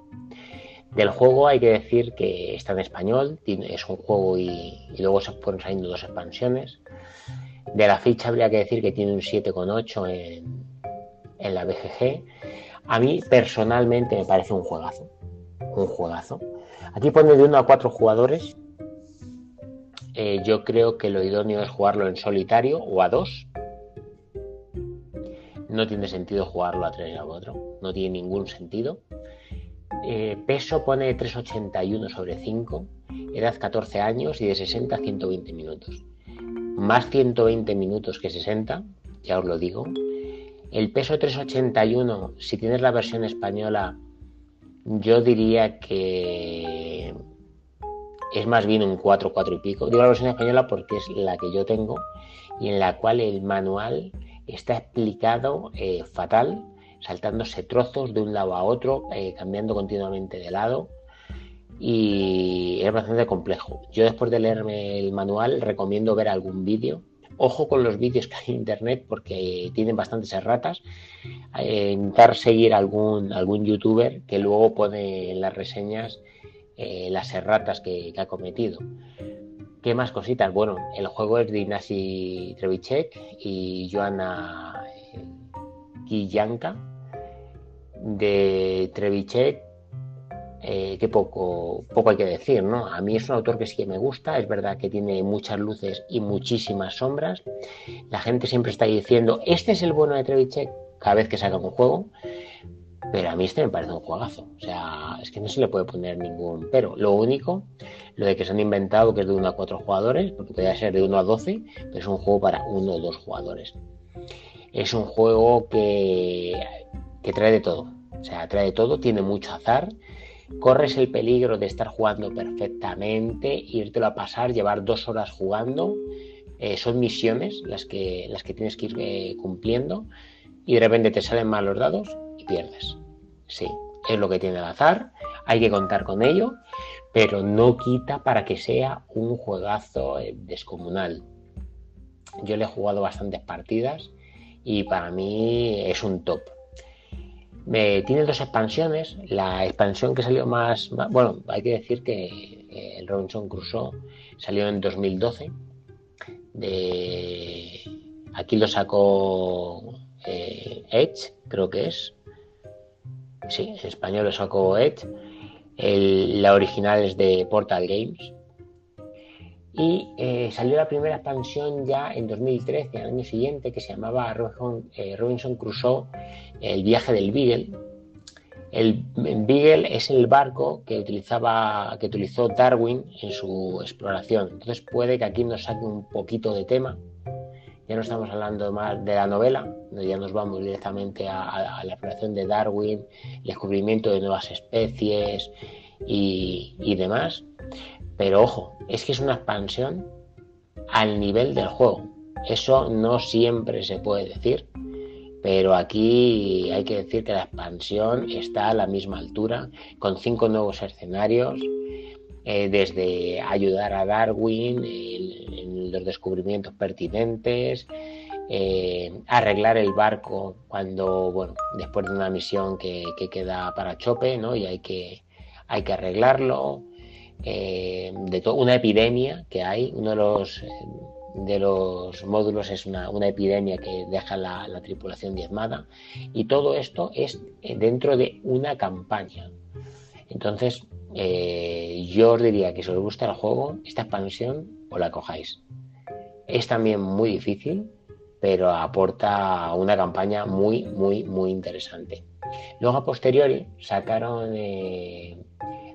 Del juego hay que decir que está en español, es un juego y, y luego se fueron saliendo dos expansiones. De la ficha habría que decir que tiene un siete coma ocho en, en la B G G. A mí personalmente me parece un juegazo, un juegazo. Aquí pone de uno a cuatro jugadores. Eh, yo creo que lo idóneo es jugarlo en solitario o a dos. No tiene sentido jugarlo a tres o a cuatro. No tiene ningún sentido. Eh, peso pone tres ochenta y uno sobre cinco. Edad catorce años y de sesenta a ciento veinte minutos. Más ciento veinte minutos que sesenta, ya os lo digo. El peso tres ochenta y uno, si tienes la versión española, yo diría que es más bien un cuatro, cuatro y pico. Digo la versión española porque es la que yo tengo y en la cual el manual está explicado eh, fatal, saltándose trozos de un lado a otro, eh, cambiando continuamente de lado, y es bastante complejo. Yo, después de leerme el manual, recomiendo ver algún vídeo. Ojo con los vídeos que hay en internet porque tienen bastantes erratas. Eh, intentar seguir algún, algún youtuber que luego pone en las reseñas eh, las erratas que, que ha cometido. ¿Qué más cositas? Bueno, el juego es de Ignacy Trevichek y Joana Killanka. De Trevichek, eh, que poco, poco hay que decir, ¿no? A mí es un autor que sí que me gusta. Es verdad que tiene muchas luces y muchísimas sombras. La gente siempre está diciendo, este es el bueno de Trevichek, cada vez que saca un juego, pero a mí este me parece un juegazo. O sea, es que no se le puede poner ningún pero. Lo único, lo de que se han inventado que es de uno a cuatro jugadores, porque podría ser de uno a doce, pero es un juego para uno o dos jugadores. Es un juego que, que trae de todo. O sea, trae de todo, tiene mucho azar. Corres el peligro de estar jugando perfectamente, írtelo a pasar, llevar dos horas jugando. Eh, son misiones las que, las que tienes que ir eh, cumpliendo. Y de repente te salen mal los dados y pierdes. Sí, es lo que tiene el azar, hay que contar con ello, pero no quita para que sea un juegazo descomunal. Yo le he jugado bastantes partidas y para mí es un top. Eh, tiene dos expansiones. La expansión que salió más, más... Bueno, hay que decir que el Robinson Crusoe salió en dos mil doce. De... Aquí lo sacó... Eh, Edge, creo que es. Sí, en español lo sacó Edge. El, la original es de Portal Games. Y eh, salió la primera expansión ya en dos mil trece, al año siguiente, que se llamaba Robinson, eh, Robinson Crusoe, El viaje del Beagle. El, el Beagle es el barco que, utilizaba, que utilizó Darwin en su exploración. Entonces puede que aquí nos saque un poquito de tema. Ya no estamos hablando más de la novela, ya nos vamos directamente a, a, a la exploración de Darwin, el descubrimiento de nuevas especies y, y demás. Pero ojo, es que es una expansión al nivel del juego. Eso no siempre se puede decir, pero aquí hay que decir que la expansión está a la misma altura, con cinco nuevos escenarios, eh, desde ayudar a Darwin, el, los descubrimientos pertinentes, eh, arreglar el barco cuando, bueno, después de una misión que, que queda para chope, ¿no? Y hay que, hay que arreglarlo, eh, de to- una epidemia que hay, uno de los, de los módulos es una, una epidemia que deja la, la tripulación diezmada, y todo esto es dentro de una campaña. Entonces, eh, yo os diría que si os gusta el juego, esta expansión os la cojáis. Es también muy difícil, pero aporta una campaña muy, muy, muy interesante. Luego, a posteriori, sacaron eh,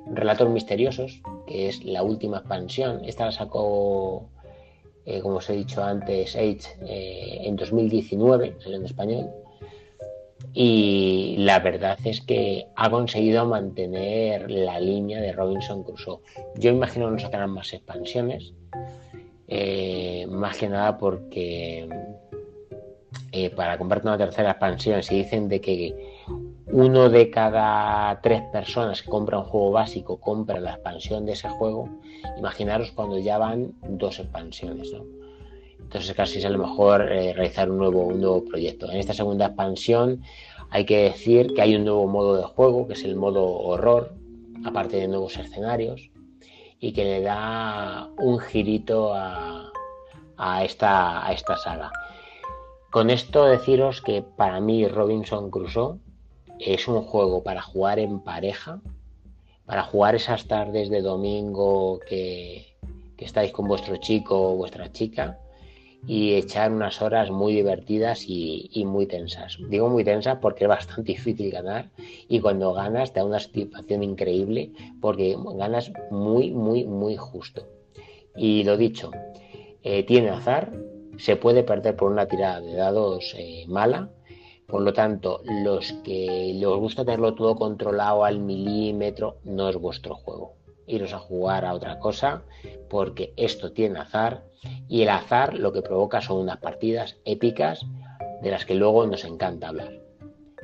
Relatos Misteriosos, que es la última expansión. Esta la sacó, eh, como os he dicho antes, Edge, eh, en dos mil diecinueve, salió en español. y la verdad es que ha conseguido mantener la línea de Robinson Crusoe. Yo imagino que no sacarán más expansiones, eh, más que nada porque eh, para comprarte una tercera expansión, si dicen de que uno de cada tres personas que compra un juego básico compra la expansión de ese juego, imaginaros cuando ya van dos expansiones, ¿no? Entonces casi es a lo mejor eh, realizar un nuevo, un nuevo proyecto. En esta segunda expansión hay que decir que hay un nuevo modo de juego, que es el modo horror, aparte de nuevos escenarios, y que le da un girito a, a, esta, a esta saga. Con esto deciros que para mí Robinson Crusoe es un juego para jugar en pareja, para jugar esas tardes de domingo que, que estáis con vuestro chico o vuestra chica y echar unas horas muy divertidas y, y muy tensas. Digo muy tensas porque es bastante difícil ganar, y cuando ganas te da una satisfacción increíble porque ganas muy, muy, muy justo. Y lo dicho, eh, tiene azar, se puede perder por una tirada de dados eh, mala. Por lo tanto, los que les gusta tenerlo todo controlado al milímetro, no es vuestro juego. Iros a jugar a otra cosa, porque esto tiene azar, y el azar lo que provoca son unas partidas épicas de las que luego nos encanta hablar.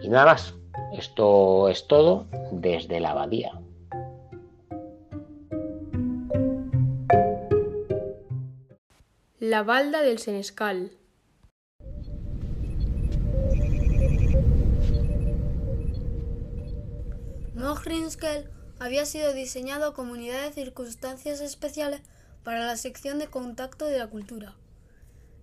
Y nada más, esto es todo desde la abadía. La balda del Senescal. Morinskel había sido diseñado como unidad de circunstancias especiales para la sección de contacto de la cultura,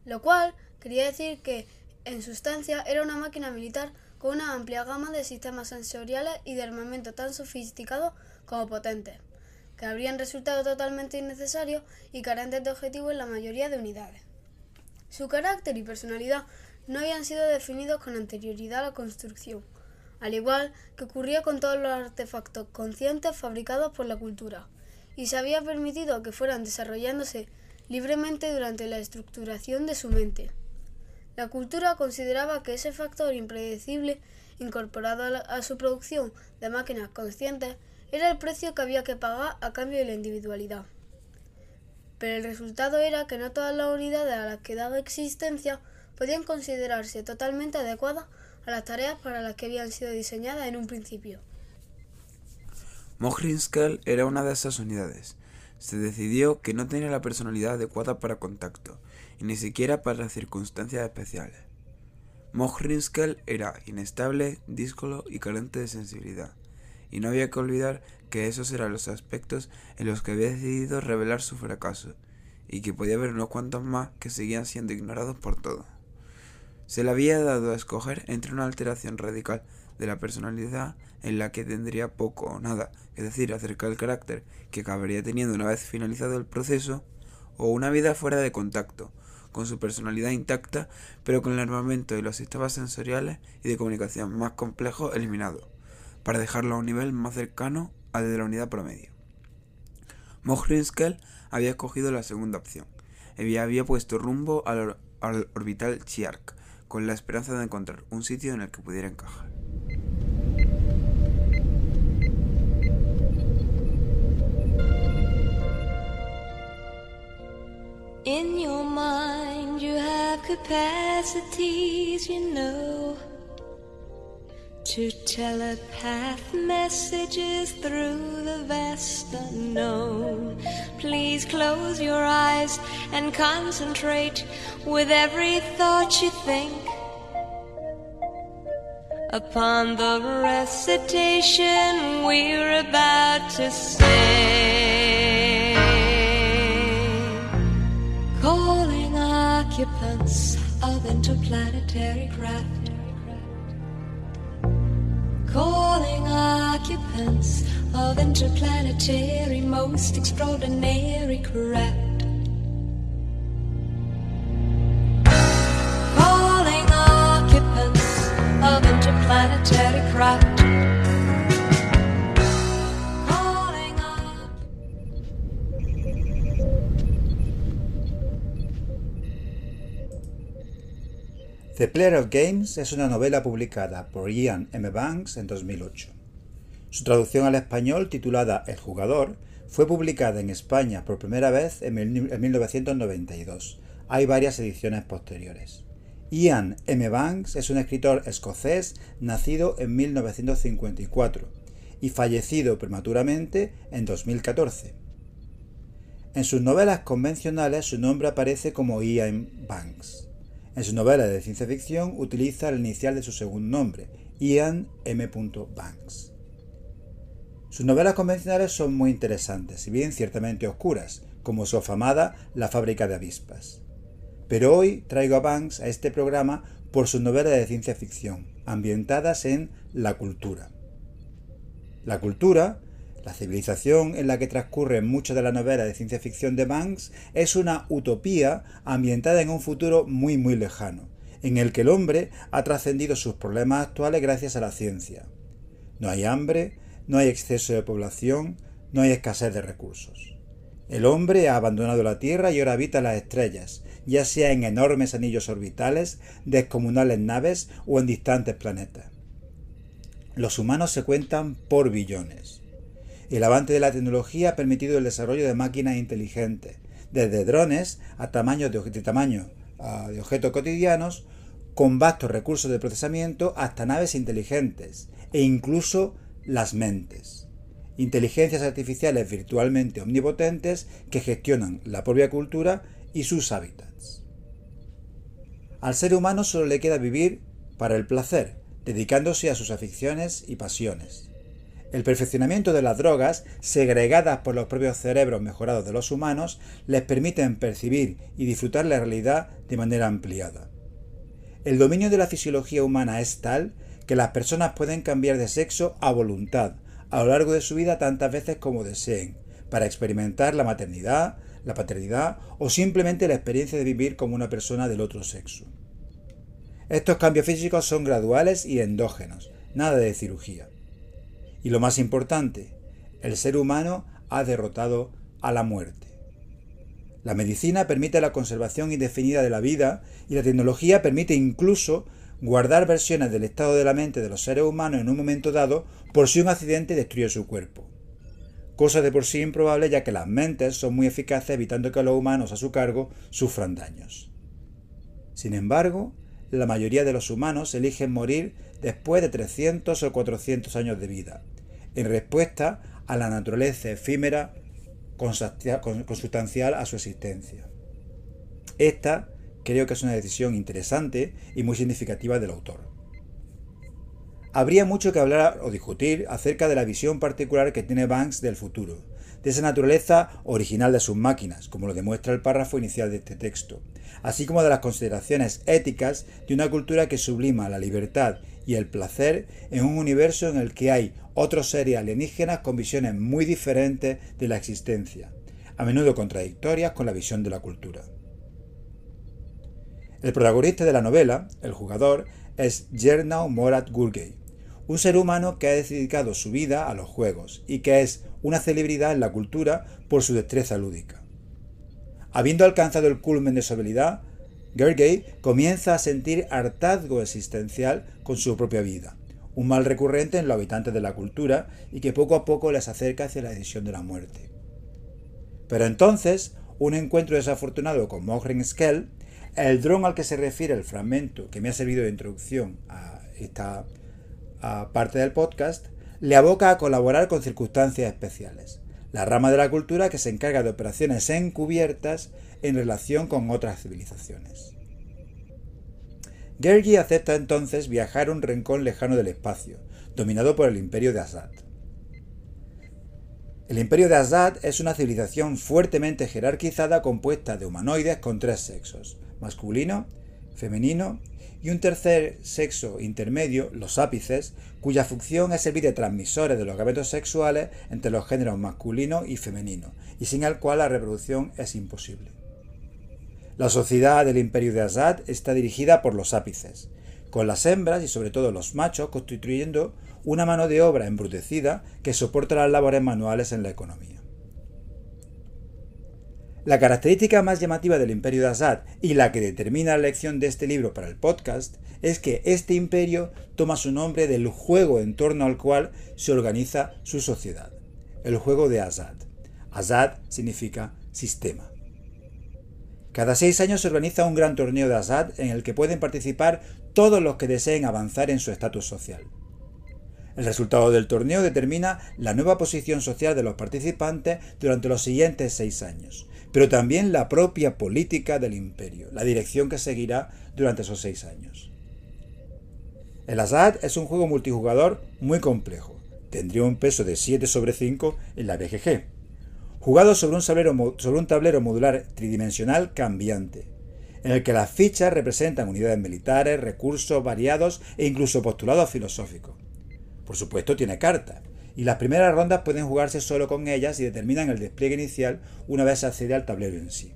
lo cual quería decir que, en sustancia, era una máquina militar con una amplia gama de sistemas sensoriales y de armamento tan sofisticado como potente, que habrían resultado totalmente innecesarios y carentes de objetivo en la mayoría de unidades. Su carácter y personalidad no habían sido definidos con anterioridad a la construcción, al igual que ocurría con todos los artefactos conscientes fabricados por la cultura, y se había permitido que fueran desarrollándose libremente durante la estructuración de su mente. La cultura consideraba que ese factor impredecible, incorporado a, la, a su producción de máquinas conscientes, era el precio que había que pagar a cambio de la individualidad. Pero el resultado era que no todas las unidades a las que daba existencia podían considerarse totalmente adecuadas a las tareas para las que habían sido diseñadas en un principio. Morinskel era una de esas unidades. Se decidió que no tenía la personalidad adecuada para contacto, y ni siquiera para circunstancias especiales. Morinskel era inestable, díscolo y carente de sensibilidad, y no había que olvidar que esos eran los aspectos en los que había decidido revelar su fracaso, y que podía haber unos cuantos más que seguían siendo ignorados por todos. Se le había dado a escoger entre una alteración radical de la personalidad en la que tendría poco o nada que decir acerca del carácter que acabaría teniendo una vez finalizado el proceso, o una vida fuera de contacto, con su personalidad intacta pero con el armamento y los sistemas sensoriales y de comunicación más complejos eliminados, para dejarlo a un nivel más cercano al de la unidad promedio. Morinskel había escogido la segunda opción y había puesto rumbo al, or- al orbital Chiark, con la esperanza de encontrar un sitio en el que pudiera encajar. In your mind you have capacities, you know, to telepath messages through the vast unknown. Please close your eyes and concentrate with every thought you think upon the recitation we're about to sing. Calling occupants of interplanetary craft, calling occupants of interplanetary most extraordinary craft. The Player of Games es una novela publicada por Iain M. Banks en dos mil ocho. Su traducción al español, titulada El Jugador, fue publicada en España por primera vez en mil novecientos noventa y dos. Hay varias ediciones posteriores. Iain M. Banks es un escritor escocés nacido en mil novecientos cincuenta y cuatro y fallecido prematuramente en dos mil catorce. En sus novelas convencionales su nombre aparece como Iain Banks. En sus novelas de ciencia ficción utiliza el inicial de su segundo nombre, Iain M. Banks. Sus novelas convencionales son muy interesantes, si bien ciertamente oscuras, como su afamada La fábrica de avispas. Pero hoy traigo a Banks a este programa por sus novelas de ciencia ficción, ambientadas en La cultura. La cultura, la civilización en la que transcurren muchas de las novelas de ciencia ficción de Banks, es una utopía ambientada en un futuro muy muy lejano, en el que el hombre ha trascendido sus problemas actuales gracias a la ciencia. No hay hambre, no hay exceso de población, no hay escasez de recursos. El hombre ha abandonado la Tierra y ahora habita las estrellas, ya sea en enormes anillos orbitales, descomunales naves o en distantes planetas. Los humanos se cuentan por billones. El avance de la tecnología ha permitido el desarrollo de máquinas inteligentes, desde drones a tamaños de, de, tamaño, uh, de objetos cotidianos, con vastos recursos de procesamiento hasta naves inteligentes e incluso las mentes. Inteligencias artificiales virtualmente omnipotentes que gestionan la propia cultura y sus hábitats. Al ser humano solo le queda vivir para el placer, dedicándose a sus aficiones y pasiones. El perfeccionamiento de las drogas, segregadas por los propios cerebros mejorados de los humanos, les permiten percibir y disfrutar la realidad de manera ampliada. El dominio de la fisiología humana es tal que las personas pueden cambiar de sexo a voluntad a lo largo de su vida tantas veces como deseen, para experimentar la maternidad, la paternidad o simplemente la experiencia de vivir como una persona del otro sexo. Estos cambios físicos son graduales y endógenos, nada de cirugía. Y lo más importante, el ser humano ha derrotado a la muerte. La medicina permite la conservación indefinida de la vida y la tecnología permite incluso guardar versiones del estado de la mente de los seres humanos en un momento dado por si un accidente destruye su cuerpo. Cosa de por sí improbable, ya que las mentes son muy eficaces evitando que los humanos a su cargo sufran daños. Sin embargo, la mayoría de los humanos eligen morir después de trescientos o cuatrocientos años de vida, en respuesta a la naturaleza efímera consustancial a su existencia. Esta creo que es una decisión interesante y muy significativa del autor. Habría mucho que hablar o discutir acerca de la visión particular que tiene Banks del futuro, de esa naturaleza original de sus máquinas, como lo demuestra el párrafo inicial de este texto, así como de las consideraciones éticas de una cultura que sublima la libertad y el placer en un universo en el que hay otros seres alienígenas con visiones muy diferentes de la existencia, a menudo contradictorias con la visión de la cultura. El protagonista de la novela, El Jugador, es Yernaud Morat Gurgey, un ser humano que ha dedicado su vida a los juegos y que es una celebridad en la cultura por su destreza lúdica. Habiendo alcanzado el culmen de su habilidad, Gurgey comienza a sentir hartazgo existencial con su propia vida, un mal recurrente en los habitantes de la cultura y que poco a poco les acerca hacia la decisión de la muerte. Pero entonces, un encuentro desafortunado con Morinskel, el dron al que se refiere el fragmento que me ha servido de introducción a esta a parte del podcast, le aboca a colaborar con circunstancias especiales, la rama de la cultura que se encarga de operaciones encubiertas en relación con otras civilizaciones. Gurgey acepta entonces viajar a un rincón lejano del espacio, dominado por el Imperio de Azad. El Imperio de Azad es una civilización fuertemente jerarquizada compuesta de humanoides con tres sexos, masculino, femenino y un tercer sexo intermedio, los ápices, cuya función es servir de transmisores de los gametos sexuales entre los géneros masculino y femenino, y sin el cual la reproducción es imposible. La sociedad del Imperio de Azad está dirigida por los ápices, con las hembras y sobre todo los machos constituyendo una mano de obra embrutecida que soporta las labores manuales en la economía. La característica más llamativa del Imperio de Azad y la que determina la elección de este libro para el podcast es que este imperio toma su nombre del juego en torno al cual se organiza su sociedad, el juego de Azad. Azad significa sistema. Cada seis años se organiza un gran torneo de Azad en el que pueden participar todos los que deseen avanzar en su estatus social. El resultado del torneo determina la nueva posición social de los participantes durante los siguientes seis años, pero también la propia política del imperio, la dirección que seguirá durante esos seis años. El Azad es un juego multijugador muy complejo, tendría un peso de siete sobre cinco en la B G G, jugado sobre un tablero, sobre un tablero modular tridimensional cambiante, en el que las fichas representan unidades militares, recursos variados e incluso postulados filosóficos. Por supuesto, tiene cartas, y las primeras rondas pueden jugarse solo con ellas y determinan el despliegue inicial una vez se accede al tablero en sí.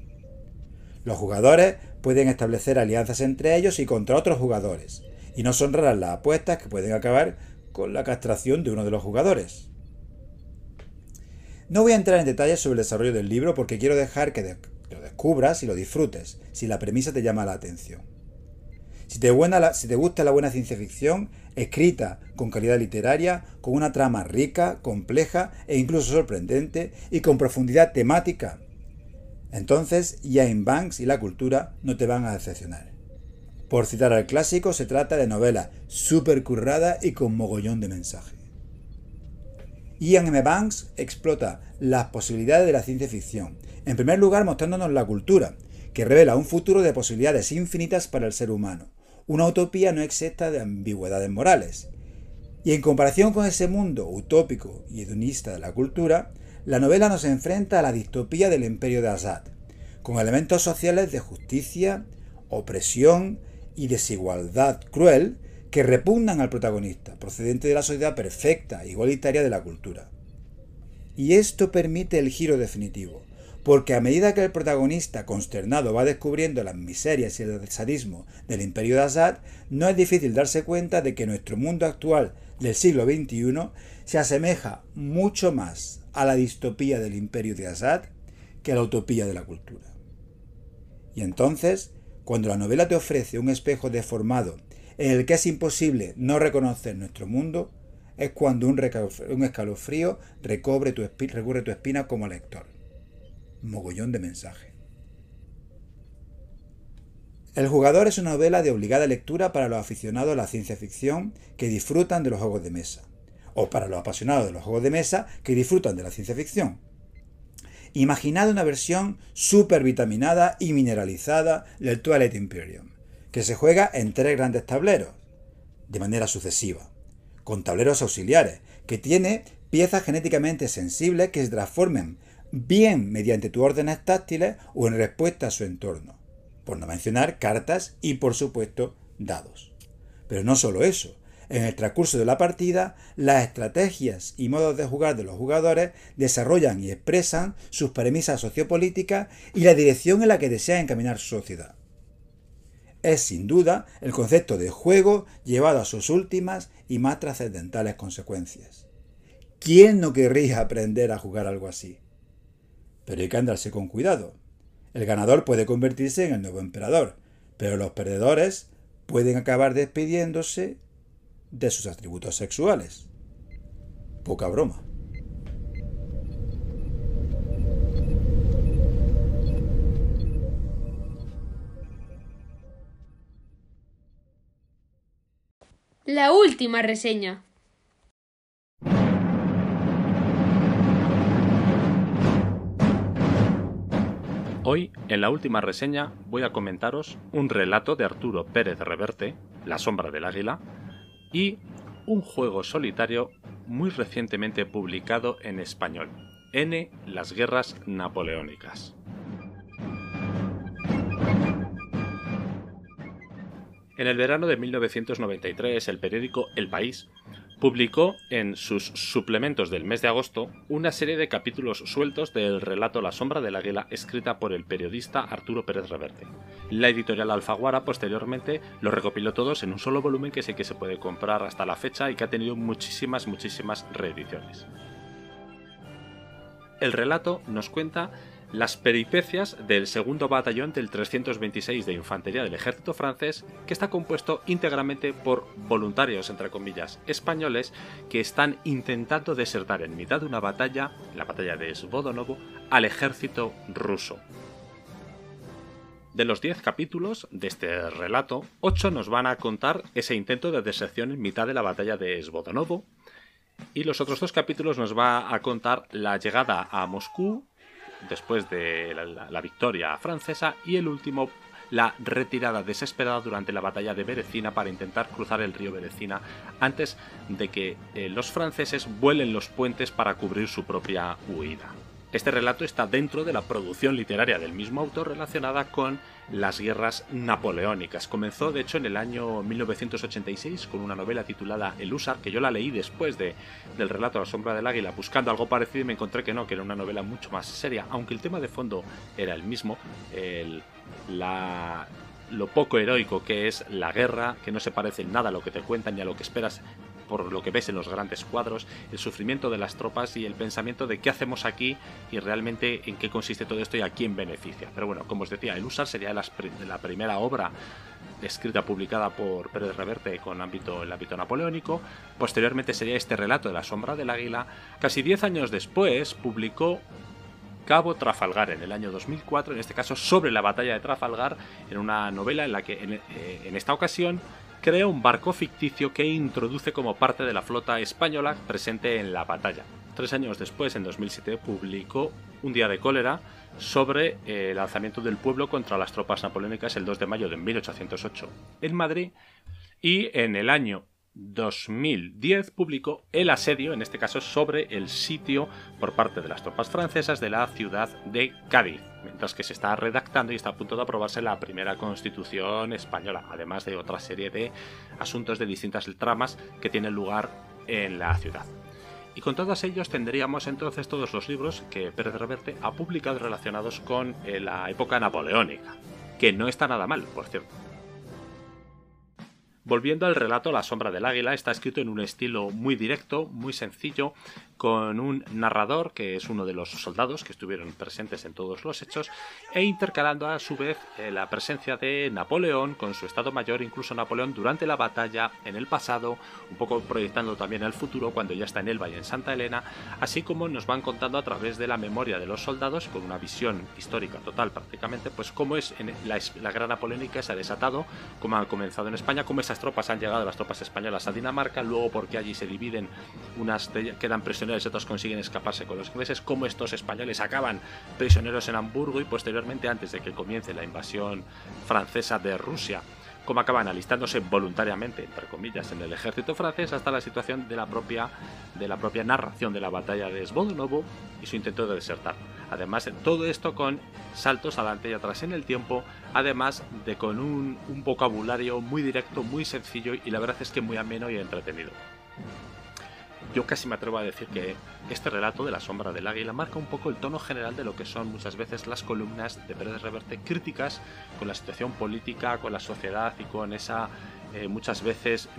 Los jugadores pueden establecer alianzas entre ellos y contra otros jugadores, y no son raras las apuestas que pueden acabar con la castración de uno de los jugadores. No voy a entrar en detalles sobre el desarrollo del libro porque quiero dejar que lo descubras y lo disfrutes, si la premisa te llama la atención. Si te, buena la, si te gusta la buena ciencia ficción, escrita con calidad literaria, con una trama rica, compleja e incluso sorprendente y con profundidad temática, entonces Iain Banks y La Cultura no te van a decepcionar. Por citar al clásico, se trata de novela súper currada y con mogollón de mensaje. Iain M. Banks explota las posibilidades de la ciencia ficción, en primer lugar mostrándonos La Cultura, que revela un futuro de posibilidades infinitas para el ser humano, una utopía no exenta de ambigüedades morales. Y en comparación con ese mundo utópico y hedonista de La Cultura, la novela nos enfrenta a la distopía del Imperio de Azad, con elementos sociales de justicia, opresión y desigualdad cruel que repugnan al protagonista, procedente de la sociedad perfecta e igualitaria de La Cultura. Y esto permite el giro definitivo, porque a medida que el protagonista consternado va descubriendo las miserias y el sadismo del Imperio de Azad, no es difícil darse cuenta de que nuestro mundo actual del siglo veintiuno se asemeja mucho más a la distopía del Imperio de Azad que a la utopía de La Cultura. Y entonces, cuando la novela te ofrece un espejo deformado en el que es imposible no reconocer nuestro mundo, es cuando un, un escalofrío recorre tu, espi recorre tu espina como lector. Mogollón de mensaje. El Jugador es una novela de obligada lectura para los aficionados a la ciencia ficción que disfrutan de los juegos de mesa, o para los apasionados de los juegos de mesa que disfrutan de la ciencia ficción. Imaginad una versión súper vitaminada y mineralizada del Twilight Imperium, que se juega en tres grandes tableros, de manera sucesiva, con tableros auxiliares, que tiene piezas genéticamente sensibles que se transformen bien mediante tus órdenes táctiles o en respuesta a su entorno, por no mencionar cartas y, por supuesto, dados. Pero no solo eso, en el transcurso de la partida, las estrategias y modos de jugar de los jugadores desarrollan y expresan sus premisas sociopolíticas y la dirección en la que desean encaminar su sociedad. Es, sin duda, el concepto de juego llevado a sus últimas y más trascendentales consecuencias. ¿Quién no querría aprender a jugar algo así? Pero hay que andarse con cuidado. El ganador puede convertirse en el nuevo emperador, pero los perdedores pueden acabar despidiéndose de sus atributos sexuales. Poca broma. La última reseña. Hoy, en la última reseña, voy a comentaros un relato de Arturo Pérez Reverte, La Sombra del Águila, y un juego solitario muy recientemente publicado en español, N. Las guerras napoleónicas. En el verano de mil novecientos noventa y tres, el periódico El País publicó en sus suplementos del mes de agosto una serie de capítulos sueltos del relato La Sombra del Águila, escrita por el periodista Arturo Pérez Reverte. La editorial Alfaguara posteriormente los recopiló todos en un solo volumen que sí que se puede comprar hasta la fecha y que ha tenido muchísimas, muchísimas reediciones. El relato nos cuenta las peripecias del segundo batallón del trescientos veintiséis de Infantería del Ejército francés, que está compuesto íntegramente por voluntarios, entre comillas, españoles, que están intentando desertar en mitad de una batalla, la batalla de Svodonovo, al ejército ruso. De los diez capítulos de este relato, ocho nos van a contar ese intento de deserción en mitad de la batalla de Svodonovo, y los otros dos capítulos nos va a contar la llegada a Moscú después de la, la, la victoria francesa, y el último, la retirada desesperada durante la batalla de Berecina para intentar cruzar el río Berecina antes de que eh, los franceses vuelen los puentes para cubrir su propia huida. Este relato está dentro de la producción literaria del mismo autor relacionada con las guerras napoleónicas. Comenzó, de hecho, en el año mil novecientos ochenta y seis con una novela titulada El Húsar, que yo la leí después de, del relato La Sombra del Águila, buscando algo parecido, y me encontré que no, que era una novela mucho más seria, aunque el tema de fondo era el mismo, el, la, lo poco heroico que es la guerra, que no se parece en nada a lo que te cuentan ni a lo que esperas por lo que ves en los grandes cuadros, el sufrimiento de las tropas y el pensamiento de qué hacemos aquí y realmente en qué consiste todo esto y a quién beneficia. Pero bueno, como os decía, El Húsar sería la, la primera obra escrita, publicada por Pérez Reverte con ámbito, el ámbito napoleónico. Posteriormente sería este relato de La Sombra del Águila. Casi diez años después publicó Cabo Trafalgar en el año dos mil cuatro, en este caso sobre la batalla de Trafalgar, en una novela en la que en, en esta ocasión crea un barco ficticio que introduce como parte de la flota española presente en la batalla. Tres años después, en dos mil siete, publicó Un día de cólera sobre el alzamiento del pueblo contra las tropas napoleónicas el dos de mayo de mil ochocientos ocho en Madrid, y en el año dos mil diez publicó El asedio, en este caso sobre el sitio por parte de las tropas francesas de la ciudad de Cádiz, mientras que se está redactando y está a punto de aprobarse la primera Constitución española, además de otra serie de asuntos de distintas tramas que tienen lugar en la ciudad. Y con todos ellos tendríamos entonces todos los libros que Pérez Reverte ha publicado relacionados con la época napoleónica, que no está nada mal, por cierto. Volviendo al relato La Sombra del Águila, está escrito en un estilo muy directo, muy sencillo, con un narrador que es uno de los soldados que estuvieron presentes en todos los hechos, e intercalando a su vez eh, la presencia de Napoleón con su Estado Mayor, incluso Napoleón durante la batalla, en el pasado, un poco proyectando también al futuro cuando ya está en Elba y en Santa Elena, así como nos van contando a través de la memoria de los soldados, con una visión histórica total prácticamente, pues cómo es en la, la guerra napoleónica se ha desatado, cómo ha comenzado en España, cómo es las tropas han llegado, las tropas españolas, a Dinamarca, luego porque allí se dividen, unas quedan prisioneros y otras consiguen escaparse con los ingleses, como estos españoles acaban prisioneros en Hamburgo y posteriormente, antes de que comience la invasión francesa de Rusia, como acaban alistándose voluntariamente, entre comillas, en el ejército francés, hasta la situación de la propia, de la propia narración de la batalla de Svodonovo y su intento de desertar. Además, todo esto con saltos adelante y atrás en el tiempo, además de con un, un vocabulario muy directo, muy sencillo y la verdad es que muy ameno y entretenido. Yo casi me atrevo a decir que este relato de La Sombra del Águila marca un poco el tono general de lo que son muchas veces las columnas de Pérez Reverte, críticas con la situación política, con la sociedad y con esa eh, muchas veces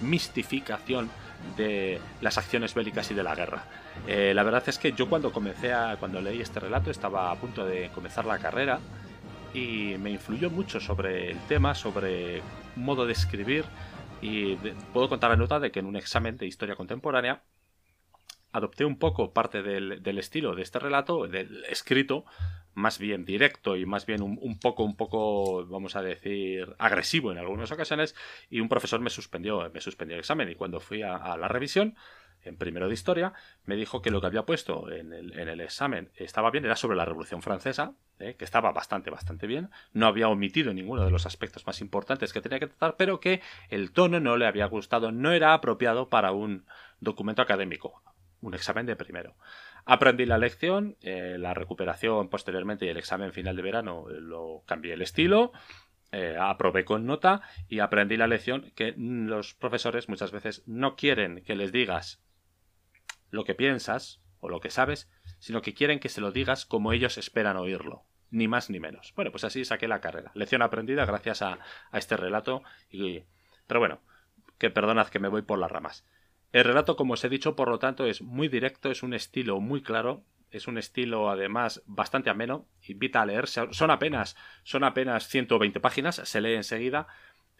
mistificación de las acciones bélicas y de la guerra. Eh, la verdad es que yo cuando comencé a, cuando leí este relato estaba a punto de comenzar la carrera y me influyó mucho sobre el tema, sobre un modo de escribir. Y puedo contar la nota de que en un examen de historia contemporánea adopté un poco parte del, del estilo de este relato, del escrito, más bien directo y más bien un, un poco, un poco, vamos a decir, agresivo en algunas ocasiones, y un profesor me suspendió, me suspendió el examen, y cuando fui a, a la revisión, en primero de historia, me dijo que lo que había puesto en el, en el examen estaba bien, era sobre la Revolución Francesa, eh, que estaba bastante, bastante bien, no había omitido ninguno de los aspectos más importantes que tenía que tratar, pero que el tono no le había gustado, no era apropiado para un documento académico, un examen de primero. Aprendí la lección, eh, la recuperación posteriormente y el examen final de verano eh, lo cambié el estilo, Eh, aprobé con nota y aprendí la lección que los profesores muchas veces no quieren que les digas lo que piensas o lo que sabes, sino que quieren que se lo digas como ellos esperan oírlo, ni más ni menos. Bueno, pues así saqué la carrera. Lección aprendida gracias a, a este relato. Y, pero bueno, que perdonad que me voy por las ramas. El relato, como os he dicho, por lo tanto, es muy directo, es un estilo muy claro, Es un estilo, además, bastante ameno. Invita a leer. Son apenas, son apenas ciento veinte páginas. Se lee enseguida.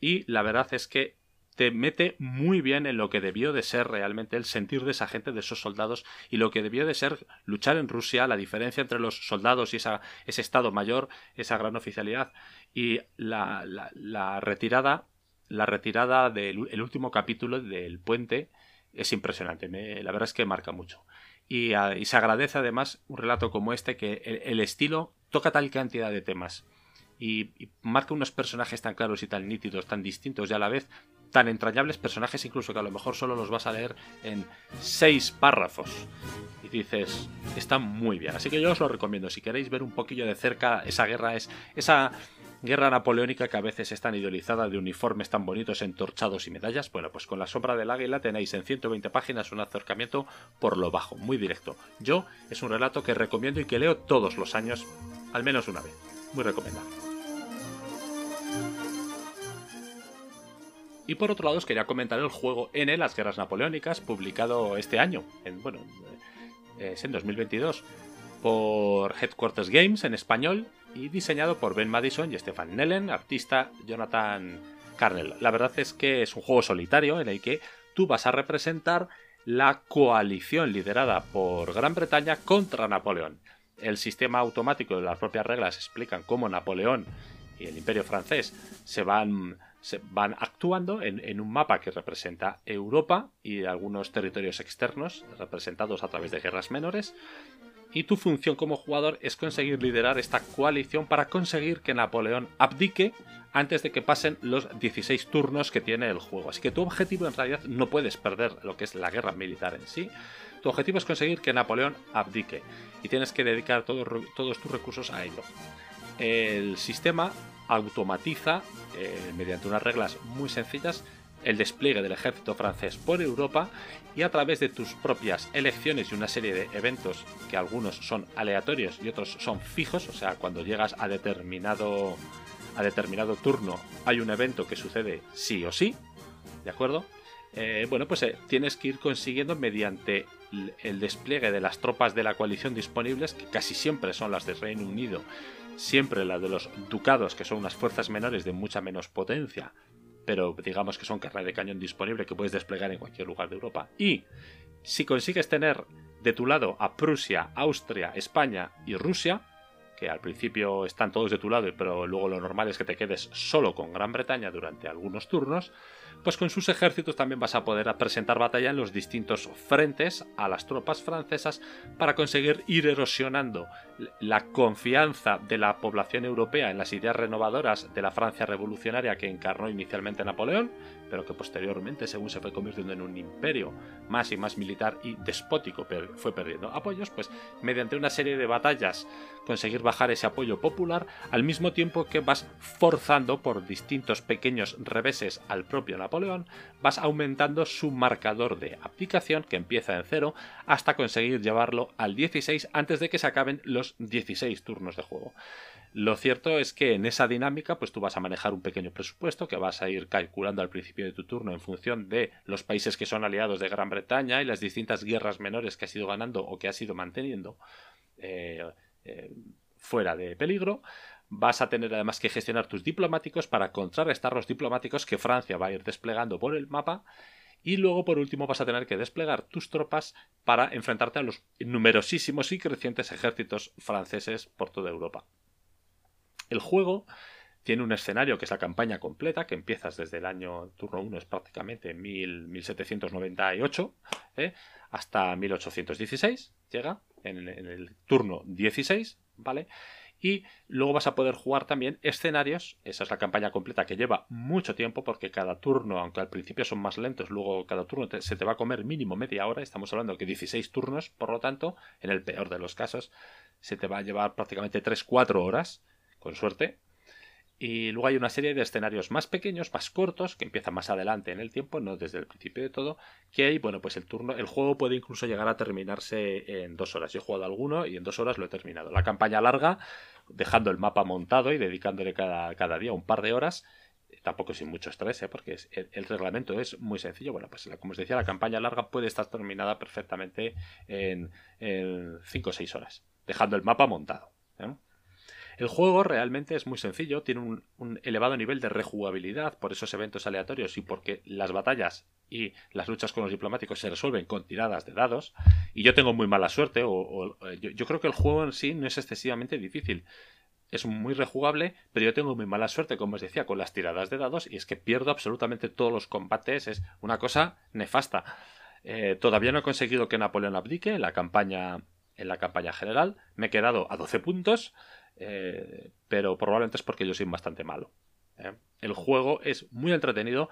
Y la verdad es que te mete muy bien en lo que debió de ser realmente el sentir de esa gente, de esos soldados, y lo que debió de ser luchar en Rusia, la diferencia entre los soldados y esa, ese Estado Mayor, esa gran oficialidad, y la, la, la retirada, la retirada del el último capítulo del puente es impresionante. Me, la verdad es que marca mucho. Y, a, y se agradece además un relato como este, que el, el estilo toca tal cantidad de temas y, y marca unos personajes tan claros y tan nítidos, tan distintos y a la vez tan entrañables, personajes incluso que a lo mejor solo los vas a leer en seis párrafos y dices, está muy bien. Así que yo os lo recomiendo, si queréis ver un poquillo de cerca esa guerra, es esa guerra napoleónica que a veces es tan idealizada, de uniformes tan bonitos, entorchados y medallas. Bueno, pues con La Sombra del Águila tenéis en ciento veinte páginas un acercamiento por lo bajo, muy directo. Yo, es un relato que recomiendo y que leo todos los años, al menos una vez. Muy recomendable. Y por otro lado os quería comentar el juego N, Las Guerras Napoleónicas, publicado este año, en, bueno, es en dos mil veintidós, por Headquarters Games en español y diseñado por Ben Madison y Stefan Nellen, artista Jonathan Carnell. La verdad es que es un juego solitario en el que tú vas a representar la coalición liderada por Gran Bretaña contra Napoleón. El sistema automático de las propias reglas explican cómo Napoleón y el Imperio francés se van... Se van actuando en, en un mapa que representa Europa y algunos territorios externos representados a través de guerras menores, y tu función como jugador es conseguir liderar esta coalición para conseguir que Napoleón abdique antes de que pasen los dieciséis turnos que tiene el juego. Así que tu objetivo, en realidad, no puedes perder lo que es la guerra militar en sí. Tu objetivo es conseguir que Napoleón abdique y tienes que dedicar todo, todos tus recursos a ello. El sistema automatiza, eh, mediante unas reglas muy sencillas, el despliegue del ejército francés por Europa, y a través de tus propias elecciones y una serie de eventos que algunos son aleatorios y otros son fijos, o sea, cuando llegas a determinado, a determinado turno hay un evento que sucede sí o sí, ¿de acuerdo? Eh, bueno, pues eh, tienes que ir consiguiendo mediante el despliegue de las tropas de la coalición disponibles, que casi siempre son las del Reino Unido, siempre las de los ducados, que son unas fuerzas menores de mucha menos potencia, pero digamos que son carne de cañón disponible que puedes desplegar en cualquier lugar de Europa. Y si consigues tener de tu lado a Prusia, Austria, España y Rusia, que al principio están todos de tu lado, pero luego lo normal es que te quedes solo con Gran Bretaña durante algunos turnos, pues con sus ejércitos también vas a poder presentar batalla en los distintos frentes a las tropas francesas para conseguir ir erosionando la confianza de la población europea en las ideas renovadoras de la Francia revolucionaria que encarnó inicialmente Napoleón, pero que posteriormente, según se fue convirtiendo en un imperio más y más militar y despótico, fue perdiendo apoyos. Pues mediante una serie de batallas conseguir bajar ese apoyo popular, al mismo tiempo que vas forzando por distintos pequeños reveses al propio Napoleón, vas aumentando su marcador de abdicación, que empieza en cero, hasta conseguir llevarlo al dieciséis antes de que se acaben los dieciséis turnos de juego. Lo cierto es que en esa dinámica, pues tú vas a manejar un pequeño presupuesto que vas a ir calculando al principio de tu turno en función de los países que son aliados de Gran Bretaña y las distintas guerras menores que has ido ganando o que has ido manteniendo eh, eh, fuera de peligro. Vas a tener además que gestionar tus diplomáticos para contrarrestar los diplomáticos que Francia va a ir desplegando por el mapa, y luego por último vas a tener que desplegar tus tropas para enfrentarte a los numerosísimos y crecientes ejércitos franceses por toda Europa. El juego tiene un escenario que es la campaña completa, que empiezas desde el año turno uno, es prácticamente mil setecientos noventa y ocho, ¿eh? hasta mil ochocientos dieciséis, llega en el, en el turno dieciséis, ¿vale? Y luego vas a poder jugar también escenarios. Esa es la campaña completa, que lleva mucho tiempo porque cada turno, aunque al principio son más lentos, luego cada turno te, se te va a comer mínimo media hora. Estamos hablando que dieciséis turnos, por lo tanto, en el peor de los casos, se te va a llevar prácticamente tres cuatro horas, con suerte. Y luego hay una serie de escenarios más pequeños, más cortos, que empiezan más adelante en el tiempo, no desde el principio de todo, que ahí, bueno, pues el turno, el juego puede incluso llegar a terminarse en dos horas. Yo he jugado alguno y en dos horas lo he terminado. La campaña larga, dejando el mapa montado y dedicándole cada, cada día un par de horas, tampoco sin mucho estrés, ¿eh? Porque es, el, el reglamento es muy sencillo. Bueno, pues como os decía, la campaña larga puede estar terminada perfectamente en cinco o seis horas, dejando el mapa montado, ¿eh? El juego realmente es muy sencillo, tiene un, un elevado nivel de rejugabilidad por esos eventos aleatorios y porque las batallas y las luchas con los diplomáticos se resuelven con tiradas de dados, y yo tengo muy mala suerte, o, o yo, yo creo que el juego en sí no es excesivamente difícil, es muy rejugable, pero yo tengo muy mala suerte, como os decía, con las tiradas de dados, y es que pierdo absolutamente todos los combates, es una cosa nefasta. Eh, todavía no he conseguido que Napoleón abdique en la campaña, en la campaña general, me he quedado a doce puntos. Eh, pero probablemente es porque yo soy bastante malo, ¿eh? El juego es muy entretenido.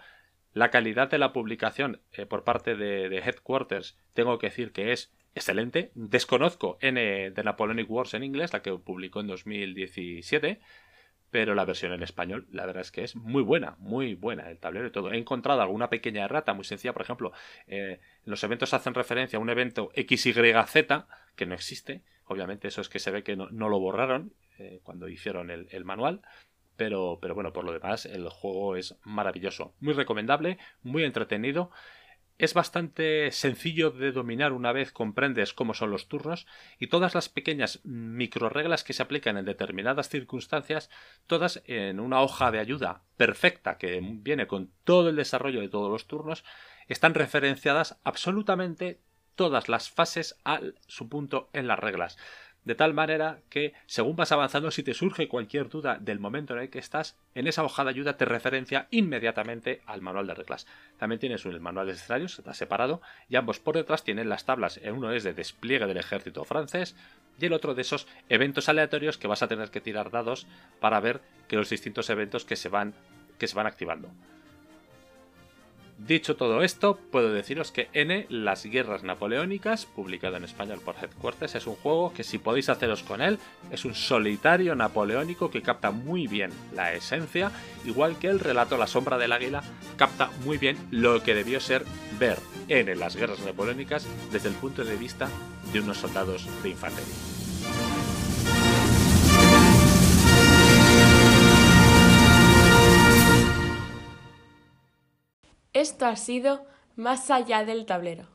La calidad de la publicación eh, por parte de, de Headquarters, tengo que decir que es excelente. Desconozco N de Napoleonic Wars en inglés, la que publicó en dos mil diecisiete, pero la versión en español, la verdad es que es muy buena, muy buena, el tablero y todo. He encontrado alguna pequeña errata muy sencilla, por ejemplo, eh, los eventos hacen referencia a un evento equis, ye, zeta que no existe, obviamente eso es que se ve que no, no lo borraron cuando hicieron el, el manual, pero, pero bueno, por lo demás el juego es maravilloso, muy recomendable, muy entretenido, es bastante sencillo de dominar una vez comprendes cómo son los turnos, y todas las pequeñas microreglas que se aplican en determinadas circunstancias, todas en una hoja de ayuda perfecta que viene con todo el desarrollo de todos los turnos, están referenciadas absolutamente todas las fases a su punto en las reglas. De tal manera que, según vas avanzando, si te surge cualquier duda del momento en el que estás, en esa hoja de ayuda te referencia inmediatamente al manual de reglas. También tienes el manual de escenarios, está separado, y ambos por detrás tienen las tablas. Uno es de despliegue del ejército francés y el otro de esos eventos aleatorios que vas a tener que tirar dados para ver que los distintos eventos que se van, que se van activando. Dicho todo esto, puedo deciros que N, Las Guerras Napoleónicas, publicado en español por Headquarters, es un juego que si podéis haceros con él, es un solitario napoleónico que capta muy bien la esencia, igual que el relato La Sombra del Águila capta muy bien lo que debió ser ver N, Las Guerras Napoleónicas, desde el punto de vista de unos soldados de infantería. Esto ha sido Más Allá del Tablero.